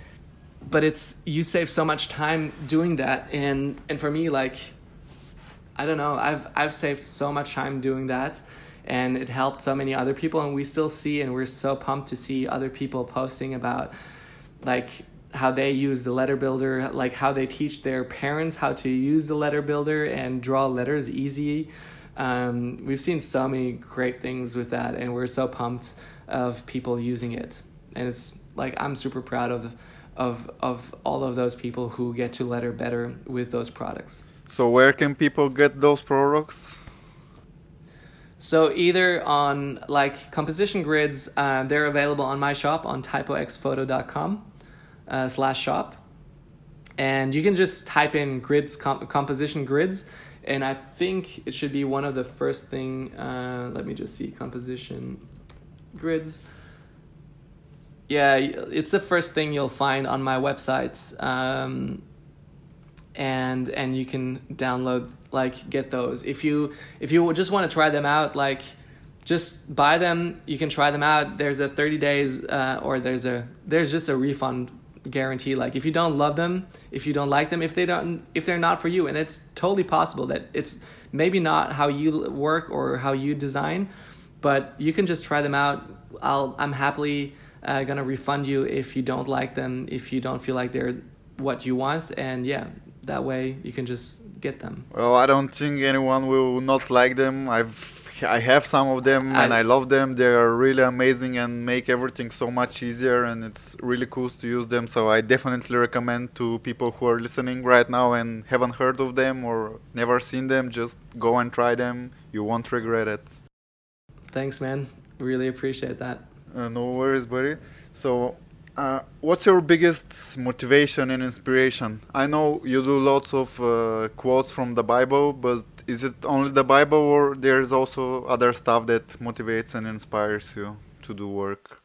but it's, you save so much time doing that. And and for me, like, I don't know, I've I've saved so much time doing that, and it helped so many other people. And we still see, and we're so pumped to see other people posting about like how they use the letter builder, like how they teach their parents how to use the letter builder and draw letters easy. Um, we've seen so many great things with that, and we're so pumped of people using it. And it's like, I'm super proud of of of all of those people who get to letter better with those products. So where can people get those products? So either on like composition grids, uh, they're available on my shop on typoxphoto dot com uh, slash shop. And you can just type in grids, com- composition grids. And I think it should be one of the first thing. Uh, let me just see, composition grids. Yeah, it's the first thing you'll find on my website. Um, and and you can download, like, get those. If you if you just want to try them out, like, just buy them. You can try them out. There's a thirty days uh, or there's a there's just a refund guarantee. Like, if you don't love them, if you don't like them, if they don't, if they're not for you, and it's totally possible that it's maybe not how you work or how you design, but you can just try them out. I'll I'm happily uh, gonna refund you if you don't like them, if you don't feel like they're what you want. And yeah, that way you can just get them. Well, I don't think anyone will not like them. I've I have some of them, and I, I love them. They are really amazing and make everything so much easier, and it's really cool to use them. So I definitely recommend to people who are listening right now and haven't heard of them or never seen them, just go and try them. You won't regret it. Thanks, man. Really appreciate that. Uh, no worries, buddy. So uh, what's your biggest motivation and inspiration? I know you do lots of uh, quotes from the Bible, but is it only the Bible, or there's also other stuff that motivates and inspires you to do work?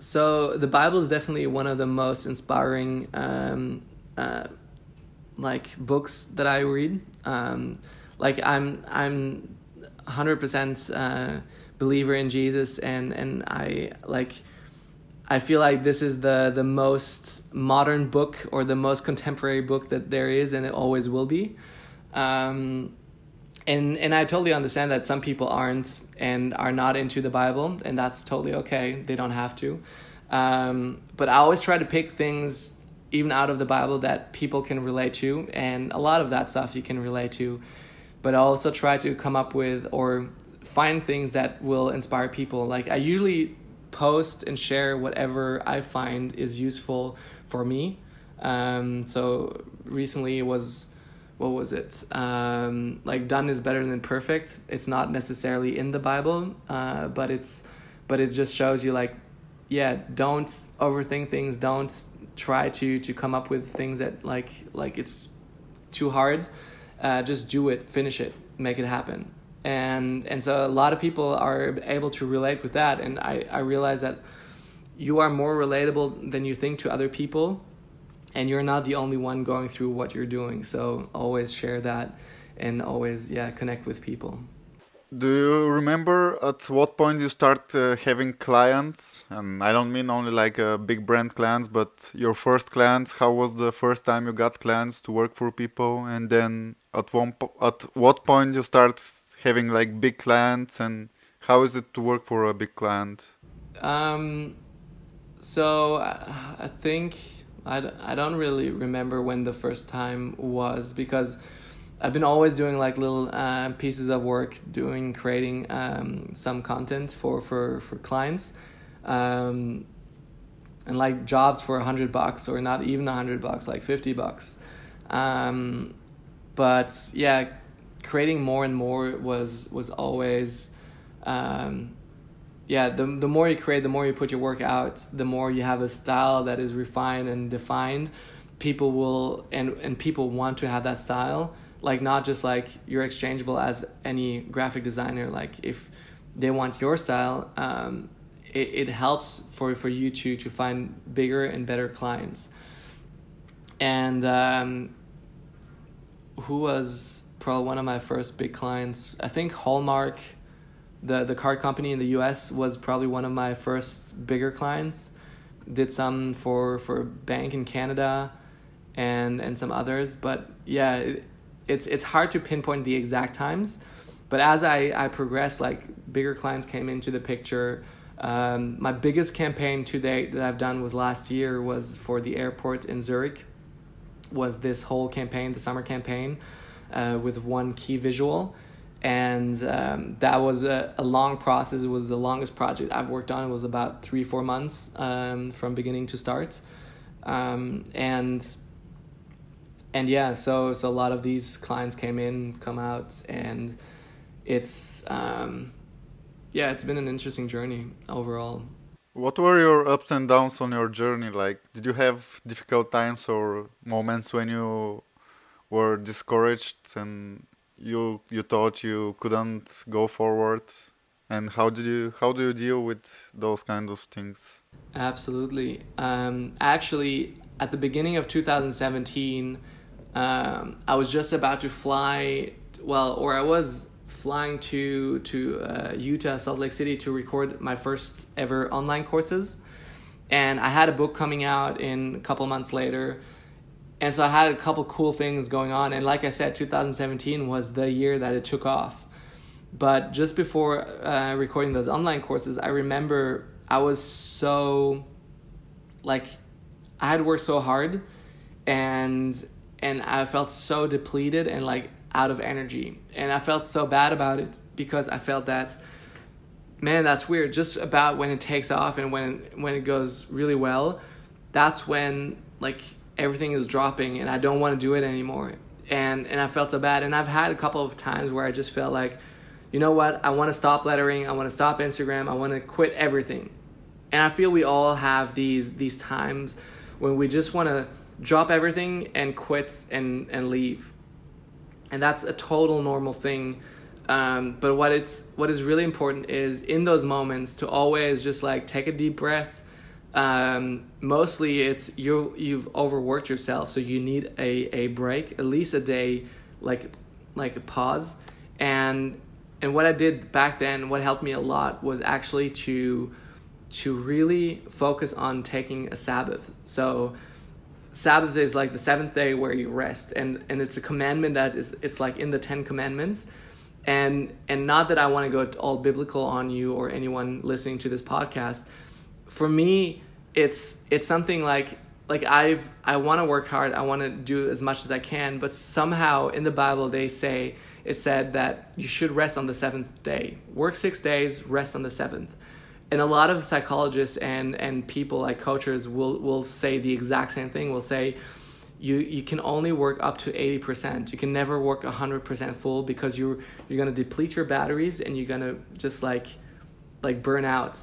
So the Bible is definitely one of the most inspiring, um, uh, like, books that I read. Um, like I'm, I'm one hundred percent uh, believer in Jesus, and and I like, I feel like this is the the most modern book or the most contemporary book that there is, and it always will be. Um, And and I totally understand that some people aren't and are not into the Bible, and that's totally okay. They don't have to. Um, but I always try to pick things even out of the Bible that people can relate to, and a lot of that stuff you can relate to. But I also try to come up with or find things that will inspire people. Like I usually post and share whatever I find is useful for me. Um, so recently it was... What was it? Um, like done is better than perfect. It's not necessarily in the Bible, uh, but it's, but it just shows you like, yeah, don't overthink things. Don't try to, to come up with things that like, like it's too hard. Uh, just do it, finish it, make it happen. And, and so a lot of people are able to relate with that. And I, I realize that you are more relatable than you think to other people. And you're not the only one going through what you're doing. So always share that and always, yeah, connect with people. Do you remember at what point you start uh, having clients? And I don't mean only like uh, big brand clients, but your first clients. How was the first time you got clients to work for people? And then at, one po- at what point you start having like big clients? And how is it to work for a big client? Um. So uh, I think... I don't really remember when the first time was, because I've been always doing like little uh, pieces of work, doing creating um, some content for for for clients, um, and like jobs for a hundred bucks or not even a hundred bucks, like fifty bucks. Um, but yeah, creating more and more was was always. Um, Yeah, the the more you create, the more you put your work out, the more you have a style that is refined and defined. People will and, and people want to have that style. Like not just like you're exchangeable as any graphic designer. Like if they want your style, um, it, it helps for, for you to to find bigger and better clients. And um, who was probably one of my first big clients? I think Hallmark. The the car company in the U S was probably one of my first bigger clients. Did some for for a bank in Canada, and and some others. But yeah, it, it's it's hard to pinpoint the exact times. But as I I progressed, like bigger clients came into the picture. Um, my biggest campaign to date that I've done was last year was for the airport in Zurich. Was this whole campaign, the summer campaign, uh, with one key visual. And um, that was a, a long process. It was the longest project I've worked on. It was about three, four months um, from beginning to start. Um, and and yeah, so so a lot of these clients came in, come out, and it's, um, yeah, it's been an interesting journey overall. What were your ups and downs on your journey? Like, did you have difficult times or moments when you were discouraged and... You you thought you couldn't go forward, and how did you how do you deal with those kind of things? Absolutely. Um, actually, at the beginning of two thousand seventeen, um, I was just about to fly. Well, or I was flying to to uh, Utah, Salt Lake City, to record my first ever online courses, and I had a book coming out in a couple months later. And so I had a couple cool things going on. And like I said, two thousand seventeen was the year that it took off. But just before uh, recording those online courses, I remember I was so, like, I had worked so hard. And and I felt so depleted and, like, out of energy. And I felt so bad about it because I felt that, man, that's weird. Just about when it takes off and when when it goes really well, that's when, like... everything is dropping and I don't want to do it anymore. And and I felt so bad. And I've had a couple of times where I just felt like, you know what? I want to stop lettering. I want to stop Instagram. I want to quit everything. And I feel we all have these these times when we just want to drop everything and quit and, and leave. And that's a total normal thing. Um, but what it's what is really important is in those moments to always just like take a deep breath. Um, mostly it's you, you've overworked yourself. So you need a, a break, at least a day, like, like a pause. And, and what I did back then, what helped me a lot was actually to, to really focus on taking a Sabbath. So Sabbath is like the seventh day where you rest. And, and it's a commandment that is, it's like in the Ten Commandments. And and not that I want to go all biblical on you or anyone listening to this podcast. For me, it's it's something like like I've I want to work hard. I want to do as much as I can. But somehow in the Bible they say it said that you should rest on the seventh day. Work six days, rest on the seventh. And a lot of psychologists and, and people like coaches will, will say the exact same thing. Will say, you you can only work up to eighty percent. You can never work one hundred percent full because you're, you're going to deplete your batteries and you're going to just like like burn out.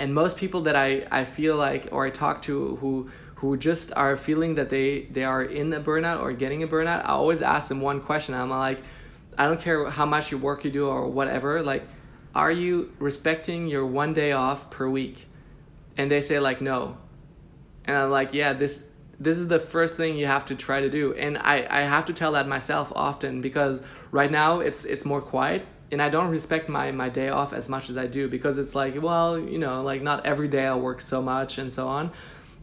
And most people that I, I feel like or I talk to who who just are feeling that they, they are in a burnout or getting a burnout, I always ask them one question. I'm like, I don't care how much you work you do or whatever, like, are you respecting your one day off per week? And they say like, no. And I'm like, yeah, this this is the first thing you have to try to do. And I, I have to tell that myself often because right now it's it's more quiet and I don't respect my, my day off as much as I do because it's like, well, you know, like not every day I work so much and so on.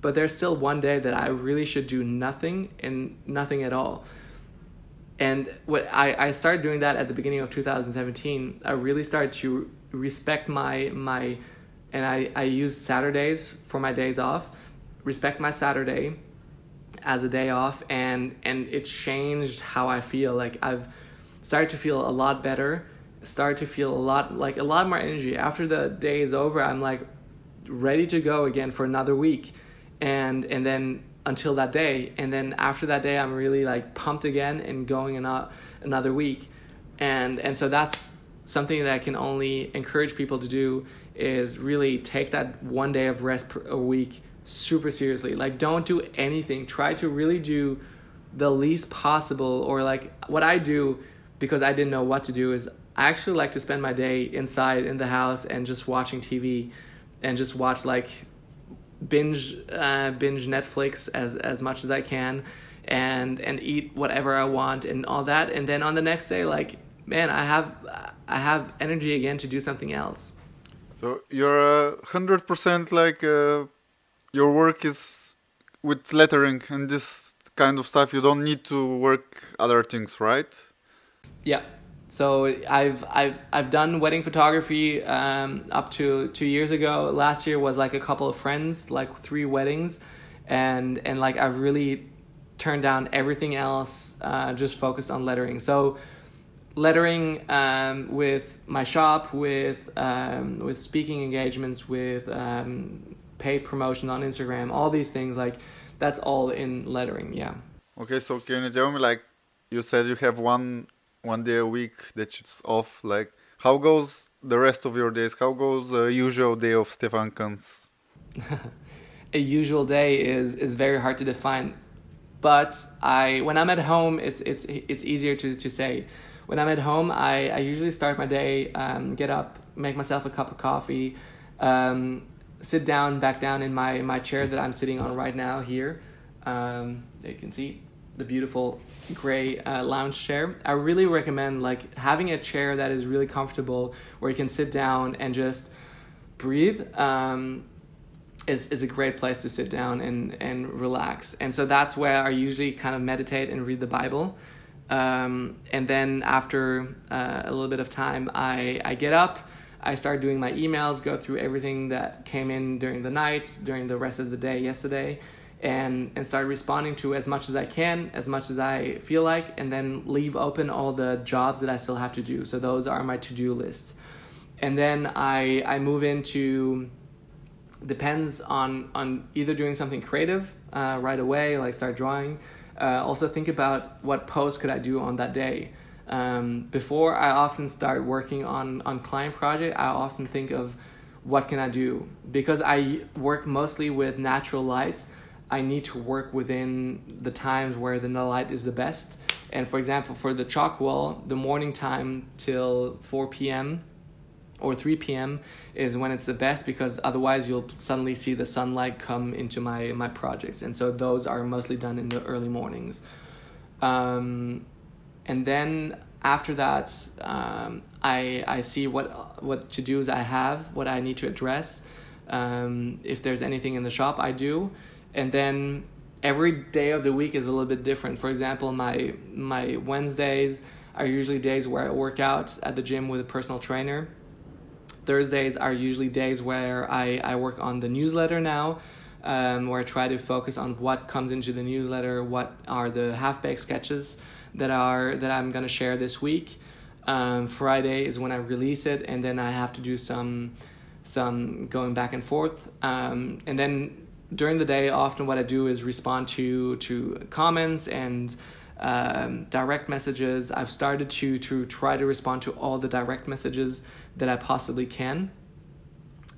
But there's still one day that I really should do nothing and nothing at all. And what I, I started doing that at the beginning of two thousand seventeen. I really started to respect my, my and I, I use Saturdays for my days off, respect my Saturday as a day off, and, and it changed how I feel. Like I've started to feel a lot better, started to feel a lot, like a lot more energy. After the day is over, I'm like ready to go again for another week. And, and then until that day, and then after that day I'm really like pumped again and going in another week. And and so that's something that I can only encourage people to do, is really take that one day of rest per, a week super seriously. Like don't do anything, try to really do the least possible. Or like what I do, because I didn't know what to do, is I actually like to spend my day inside in the house and just watching T V and just watch like binge uh, binge Netflix as, as much as I can, and and eat whatever I want and all that. And then on the next day, like, man, I have I have energy again to do something else. So you're one hundred percent like uh, your work is with lettering and this kind of stuff. You don't need to work other things, right? Yeah. So I've I've I've done wedding photography um, up to two years ago. Last year was like a couple of friends, like three weddings, and and like I've really turned down everything else, uh, just focused on lettering. So lettering um, with my shop, with um, with speaking engagements, with um, paid promotion on Instagram, all these things, like that's all in lettering. Yeah. Okay, so can you tell me, like you said, you have one. one day a week that it's off, like how goes the rest of your days? How goes a usual day of Stefan Kunz? A usual day is is very hard to define, but I when I'm at home it's it's it's easier to to say. When I'm at home, I, I usually start my day, um, get up, make myself a cup of coffee, um, sit down back down in my, my chair that I'm sitting on right now here. Um, you can see the beautiful gray uh, lounge chair. I really recommend like having a chair that is really comfortable where you can sit down and just breathe. Um, is is a great place to sit down and, and relax. And so that's where I usually kind of meditate and read the Bible. Um, and then after uh, a little bit of time, I, I get up, I start doing my emails, go through everything that came in during the night, during the rest of the day yesterday. And, and start responding to as much as I can, as much as I feel like, and then leave open all the jobs that I still have to do. So those are my to-do list. And then I I move into, depends on, on either doing something creative uh, right away, like start drawing. Uh, also think about what posts could I do on that day. Um, before I often start working on, on client project, I often think of what can I do? Because I work mostly with natural light, I need to work within the times where the light is the best. And for example, for the chalk wall, the morning time till four p.m. or three p.m. is when it's the best, because otherwise you'll suddenly see the sunlight come into my, my projects. And so those are mostly done in the early mornings. Um, and then after that, um, I I see what what to-dos I have, what I need to address. Um, if there's anything in the shop, I do. And then every day of the week is a little bit different. For example, my my Wednesdays, are usually days where I work out at the gym with a personal trainer. Thursdays are usually days where I, I work on the newsletter now, um, where I try to focus on what comes into the newsletter, what are the half-baked sketches that are that I'm going to share this week. Um, Friday is when I release it, and then I have to do some some going back and forth. Um, and then during the day, often what I do is respond to to comments and um, direct messages. I've started to to try to respond to all the direct messages that I possibly can.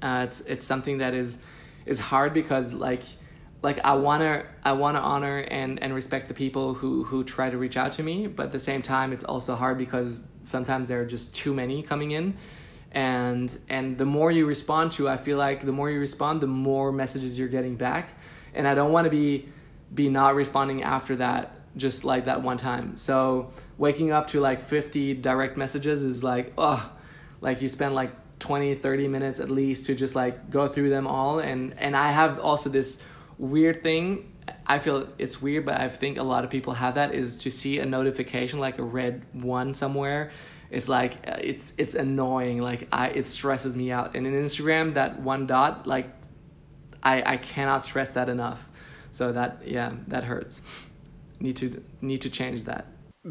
Uh, it's it's something that is is hard because like like I wanna I wanna honor and, and respect the people who, who try to reach out to me, but at the same time it's also hard because sometimes there are just too many coming in, and and the more you respond to, I feel like the more you respond, the more messages you're getting back, and I don't want to be be not responding after that, just like that one time. So waking up to like fifty direct messages is like, oh. Like you spend like twenty, thirty minutes at least to just like go through them all. And, and I have also this weird thing. I feel it's weird, but I think a lot of people have that, is to see a notification, like a red one somewhere. It's like, it's, it's annoying. Like I, it stresses me out. And in Instagram, that one dot, like I, I cannot stress that enough. So that, yeah, that hurts. Need to, need to change that.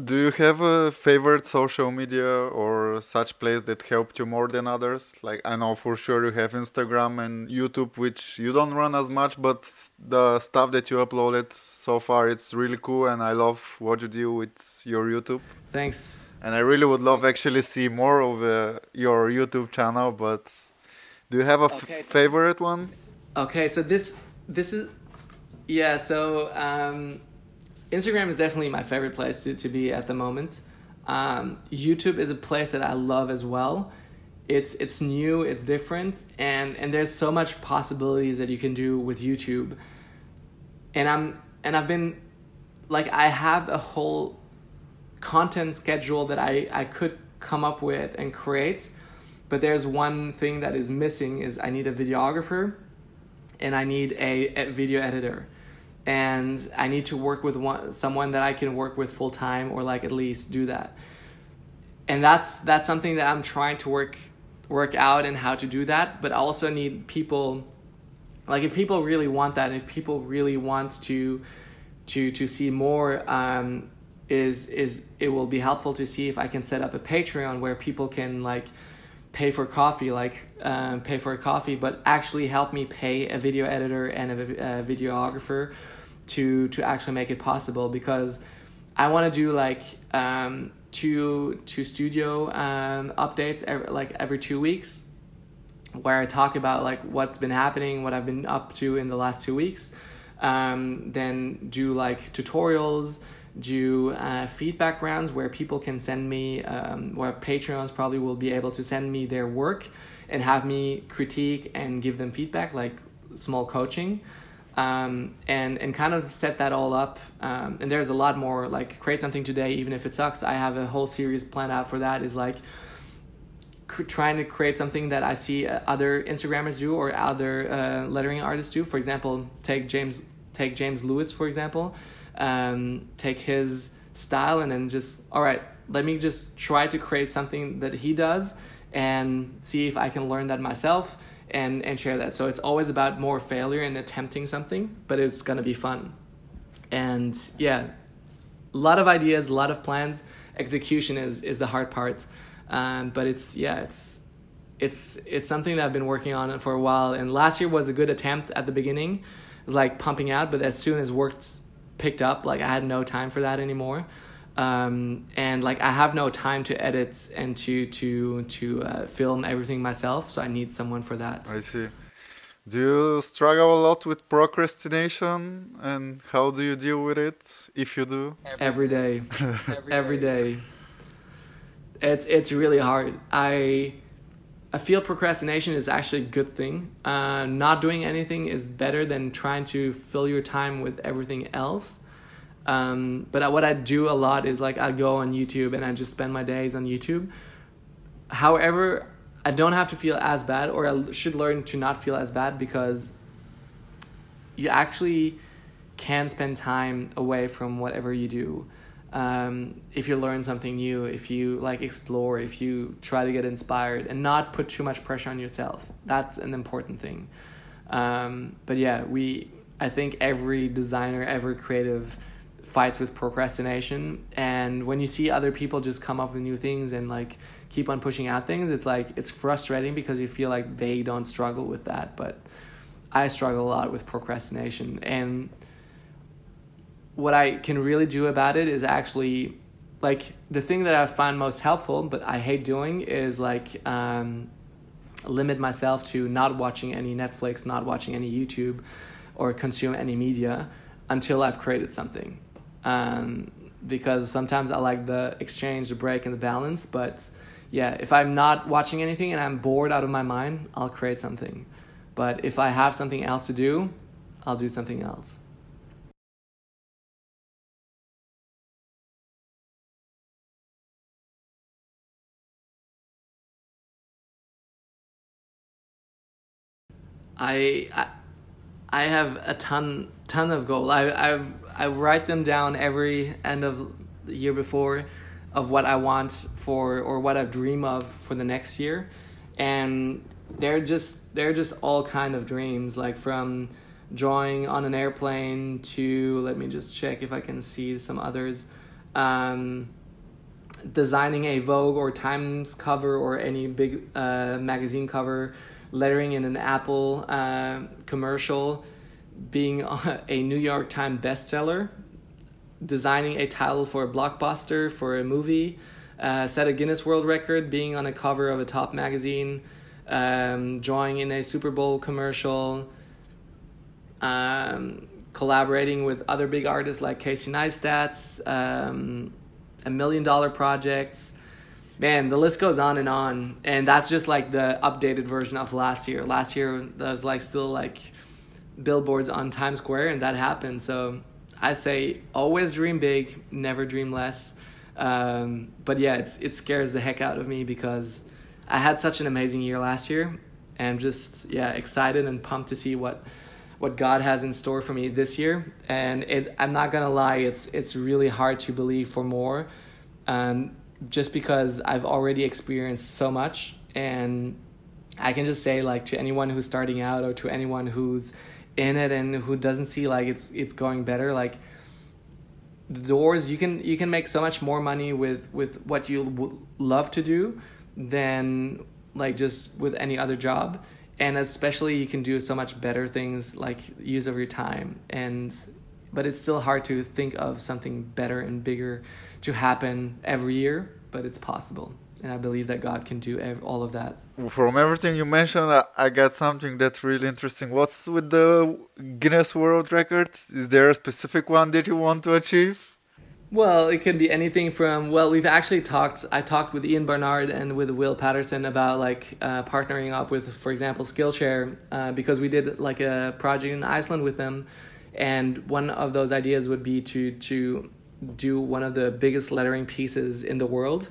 Do you have a favorite social media or such place that helped you more than others? Like, I know for sure you have Instagram and YouTube, which you don't run as much, but the stuff that you uploaded so far, it's really cool, and I love what you do with your YouTube. Thanks. And I really would love actually see more of uh, your YouTube channel, but do you have a f- okay, so favorite one? Okay, so this, this is, yeah, so... Um, Instagram is definitely my favorite place to, to be at the moment. Um, YouTube is a place that I love as well. It's it's new, it's different, and, and there's so much possibilities that you can do with YouTube. And I'm and I've been like I have a whole content schedule that I, I could come up with and create, but there's one thing that is missing, is I need a videographer and I need a, a video editor. And I need to work with one, someone that I can work with full time, or like at least do that. And that's that's something that I'm trying to work work out and how to do that. But I also need people, like if people really want that, and if people really want to to to see more, um, is is it will be helpful to see if I can set up a Patreon where people can like pay for coffee, like um, pay for a coffee, but actually help me pay a video editor and a, a videographer to to actually make it possible, because I want to do like um two two studio um updates every, like every two weeks, where I talk about like what's been happening, what I've been up to in the last two weeks, um then do like tutorials, do uh, feedback rounds where people can send me um where Patreons probably will be able to send me their work and have me critique and give them feedback, like small coaching. Um, and, and kind of set that all up. Um, and there's a lot more, like create something today, even if it sucks. I have a whole series planned out for that, is like cr- trying to create something that I see uh, other Instagrammers do, or other uh, lettering artists do. For example, take James, take James Lewis, for example, um, take his style, and then just, all right, let me just try to create something that he does and see if I can learn that myself. And, and share that. So it's always about more failure and attempting something, but it's going to be fun. And yeah, a lot of ideas, a lot of plans. Execution is, is the hard part. Um, but it's, yeah, it's, it's, it's something that I've been working on for a while. And last year was a good attempt at the beginning. It was like pumping out, but as soon as work picked up, like I had no time for that anymore. Um, and like I have no time to edit and to to to uh, film everything myself, so I need someone for that. I see. Do you struggle a lot with procrastination, and how do you deal with it, if you do? Every day, every, every day. It's it's really hard. I I feel procrastination is actually a good thing. Uh, not doing anything is better than trying to fill your time with everything else. Um, but I, what I do a lot is like I go on YouTube and I just spend my days on YouTube. However, I don't have to feel as bad, or I should learn to not feel as bad, because you actually can spend time away from whatever you do. um, if you learn something new, if you like explore, if you try to get inspired, and not put too much pressure on yourself. That's an important thing. Um, but yeah, we I think every designer, every creative fights with procrastination, and when you see other people just come up with new things and like keep on pushing out things, it's like it's frustrating because you feel like they don't struggle with that, but I struggle a lot with procrastination. And what I can really do about it is actually, like, the thing that I find most helpful, but I hate doing, is like um, limit myself to not watching any Netflix, not watching any YouTube, or consume any media until I've created something. Um, because sometimes I like the exchange, the break, and the balance. But yeah, if I'm not watching anything and I'm bored out of my mind, I'll create something. But if I have something else to do, I'll do something else. I, I I have a ton ton of goals. I I've I write them down every end of the year before, of what I want for or what I dream of for the next year, and they're just they're just all kind of dreams, like from drawing on an airplane to, let me just check if I can see some others, um, designing a Vogue or Times cover or any big uh, magazine cover, lettering in an Apple uh, commercial, being a New York Times bestseller, designing a title for a blockbuster, for a movie, uh, set a Guinness World Record, being on a cover of a top magazine, um, drawing in a Super Bowl commercial, um, collaborating with other big artists like Casey Neistat's, um, a million dollar projects. Man, the list goes on and on. And that's just like the updated version of last year. Last year, there was like still like billboards on Times Square, and that happened. So I say always dream big, never dream less. Um, but yeah, it's, it scares the heck out of me because I had such an amazing year last year. And I'm just, yeah, excited and pumped to see what what God has in store for me this year. And it, I'm not going to lie, it's it's really hard to believe for more. Um just because I've already experienced so much. And I can just say, like, to anyone who's starting out or to anyone who's in it and who doesn't see like it's it's going better, like, the doors, you can you can make so much more money with with what you w- love to do than like just with any other job. And especially you can do so much better things, like use of your time. And but it's still hard to think of something better and bigger to happen every year, but it's possible. And I believe that God can do ev- all of that. From everything you mentioned, I, I got something that's really interesting. What's with the Guinness World Record? Is there a specific one that you want to achieve? Well, it could be anything from, well, we've actually talked, I talked with Ian Barnard and with Will Patterson about like uh, partnering up with, for example, Skillshare, uh, because we did like a project in Iceland with them. And one of those ideas would be to to do one of the biggest lettering pieces in the world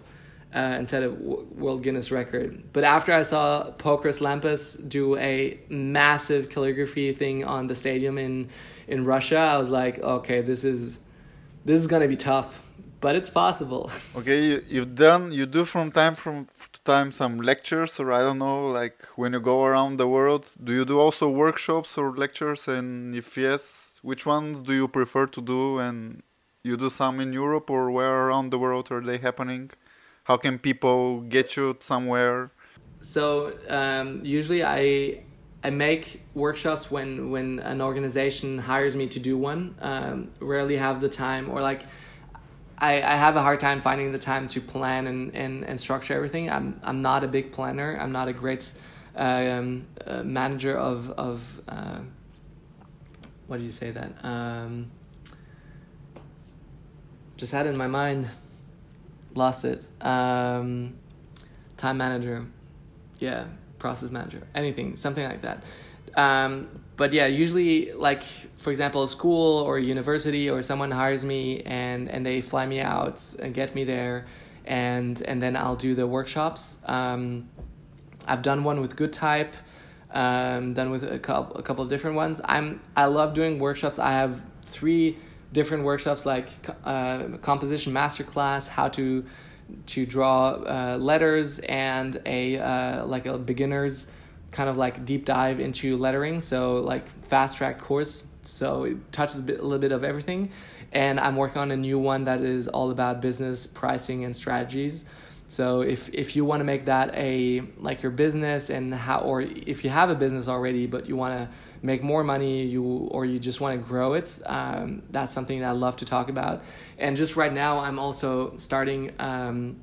uh, and set a w- World Guinness record. But after I saw Pokris Lampos do a massive calligraphy thing on the stadium in, in Russia, I was like, okay, this is this is going to be tough, but it's possible. Okay, you, you've done, you do from time from time some lectures, or I don't know, like when you go around the world, do you do also workshops or lectures? And if yes, which ones do you prefer to do? And you do some in Europe, or where around the world are they happening? How can people get you somewhere? So um, usually I I make workshops when, when an organization hires me to do one. Um, rarely have the time, or like I, I have a hard time finding the time to plan and, and, and structure everything. I'm I'm not a big planner. I'm not a great um, uh, manager of of uh, what do you say that? Um, just had it in my mind, lost it. Um, time manager, yeah, process manager, anything, something like that. Um, But yeah, usually, like, for example, a school or a university or someone hires me and, and they fly me out and get me there, and and then I'll do the workshops. Um, I've done one with Good Type, um, done with a couple, a couple of different ones. I'm I love doing workshops. I have three different workshops like uh, composition masterclass, how to to draw uh, letters, and a uh, like a beginner's kind of like deep dive into lettering. So like fast track course. So it touches a, bit, a little bit of everything. And I'm working on a new one that is all about business pricing and strategies. So if, if you want to make that a like your business, and how, or if you have a business already but you want to make more money, you or you just want to grow it, um, that's something that I love to talk about. And just right now, I'm also starting um,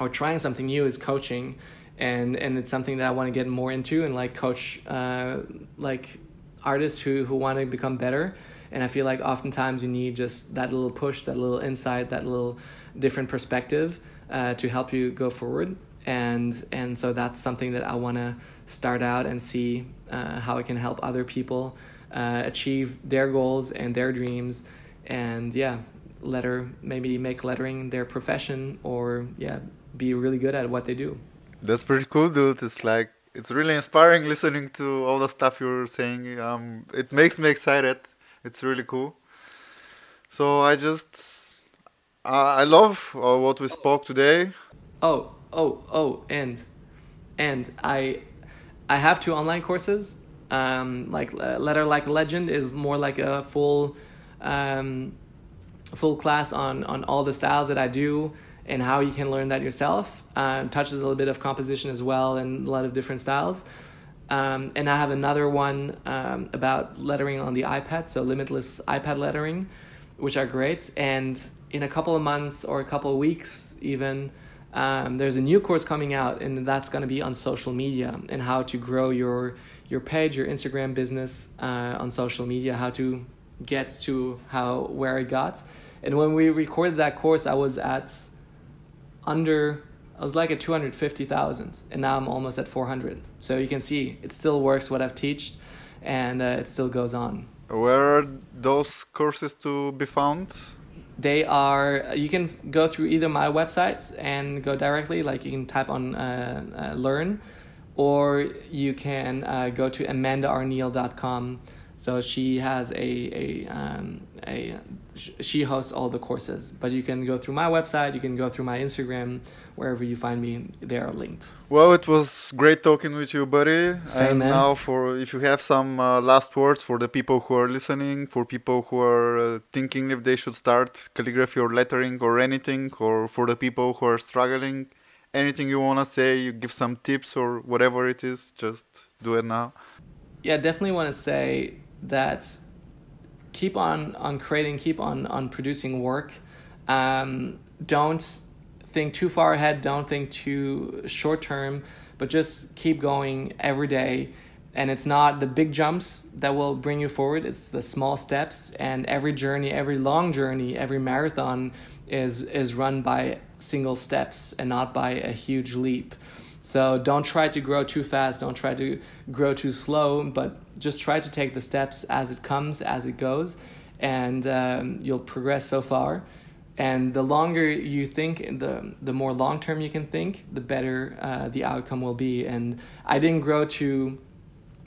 or trying something new is coaching, and and it's something that I want to get more into and like coach uh, like artists who who want to become better. And I feel like oftentimes you need just that little push, that little insight, that little different perspective. Uh, to help you go forward, and and so that's something that I want to start out and see uh, how I can help other people uh, achieve their goals and their dreams, and yeah, letter maybe make lettering their profession, or yeah, be really good at what they do. That's pretty cool, dude. It's like it's really inspiring listening to all the stuff you're saying. Um, it makes me excited. It's really cool. So I just. Uh, I love uh, what we spoke today. Oh, oh, oh, and and I I have two online courses. Um, like uh, Letter Like a Legend is more like a full um, full class on, on all the styles that I do and how you can learn that yourself. Uh, touches a little bit of composition as well and a lot of different styles. Um, and I have another one um, about lettering on the iPad, so limitless iPad lettering, which are great. And in a couple of months or a couple of weeks even, um, there's a new course coming out, and that's going to be on social media and how to grow your your page, your Instagram business uh, on social media, how to get to how where it got. And when we recorded that course, I was at under, I was like at two hundred fifty thousand, and now I'm almost at four hundred. So you can see it still works what I've taught, and uh, it still goes on. Where are those courses to be found? They are, you can go through either my websites and go directly, like you can type on uh, uh, learn, or you can uh, go to amanda arneal dot com. So she has a, a, um, a, she hosts all the courses, but you can go through my website, you can go through my Instagram, wherever you find me, they are linked. Well, it was great talking with you, buddy. Same, and man. Now for, if you have some uh, last words for the people who are listening, for people who are uh, thinking if they should start calligraphy or lettering or anything, or for the people who are struggling, anything you want to say, you give some tips or whatever it is, just do it now. Yeah, definitely want to say that keep on, on creating, keep on, on producing work. Um, don't think too far ahead. Don't think too short term, but just keep going every day. And it's not the big jumps that will bring you forward. It's the small steps, and every journey, every long journey, every marathon is, is run by single steps and not by a huge leap. So don't try to grow too fast, don't try to grow too slow, but just try to take the steps as it comes, as it goes, and um, you'll progress so far. And the longer you think, the the more long-term you can think, the better uh, the outcome will be. And I didn't grow to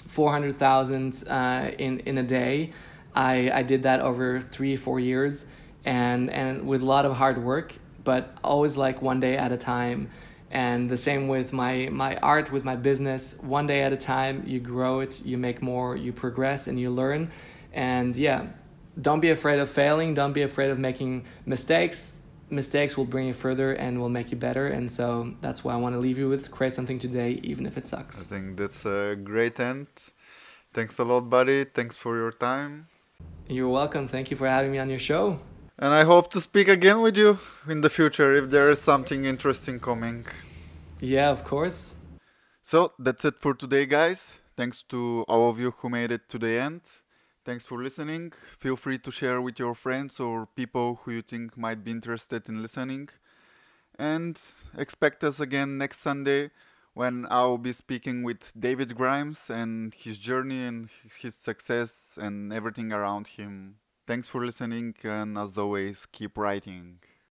four hundred thousand uh, in, in a day. I, I did that over three, four years, and, and with a lot of hard work, but always like one day at a time. And the same with my, my art, with my business. One day at a time, you grow it, you make more, you progress, and you learn. And yeah, don't be afraid of failing. Don't be afraid of making mistakes. Mistakes will bring you further and will make you better. And so that's why I want to leave you with. Create something today, even if it sucks. I think that's a great end. Thanks a lot, buddy. Thanks for your time. You're welcome. Thank you for having me on your show. And I hope to speak again with you in the future if there is something interesting coming. Yeah, of course. So that's it for today, guys. Thanks to all of you who made it to the end. Thanks for listening. Feel free to share with your friends or people who you think might be interested in listening. And expect us again next Sunday, when I'll be speaking with David Grimes and his journey and his success and everything around him. Thanks for listening, and as always, keep writing.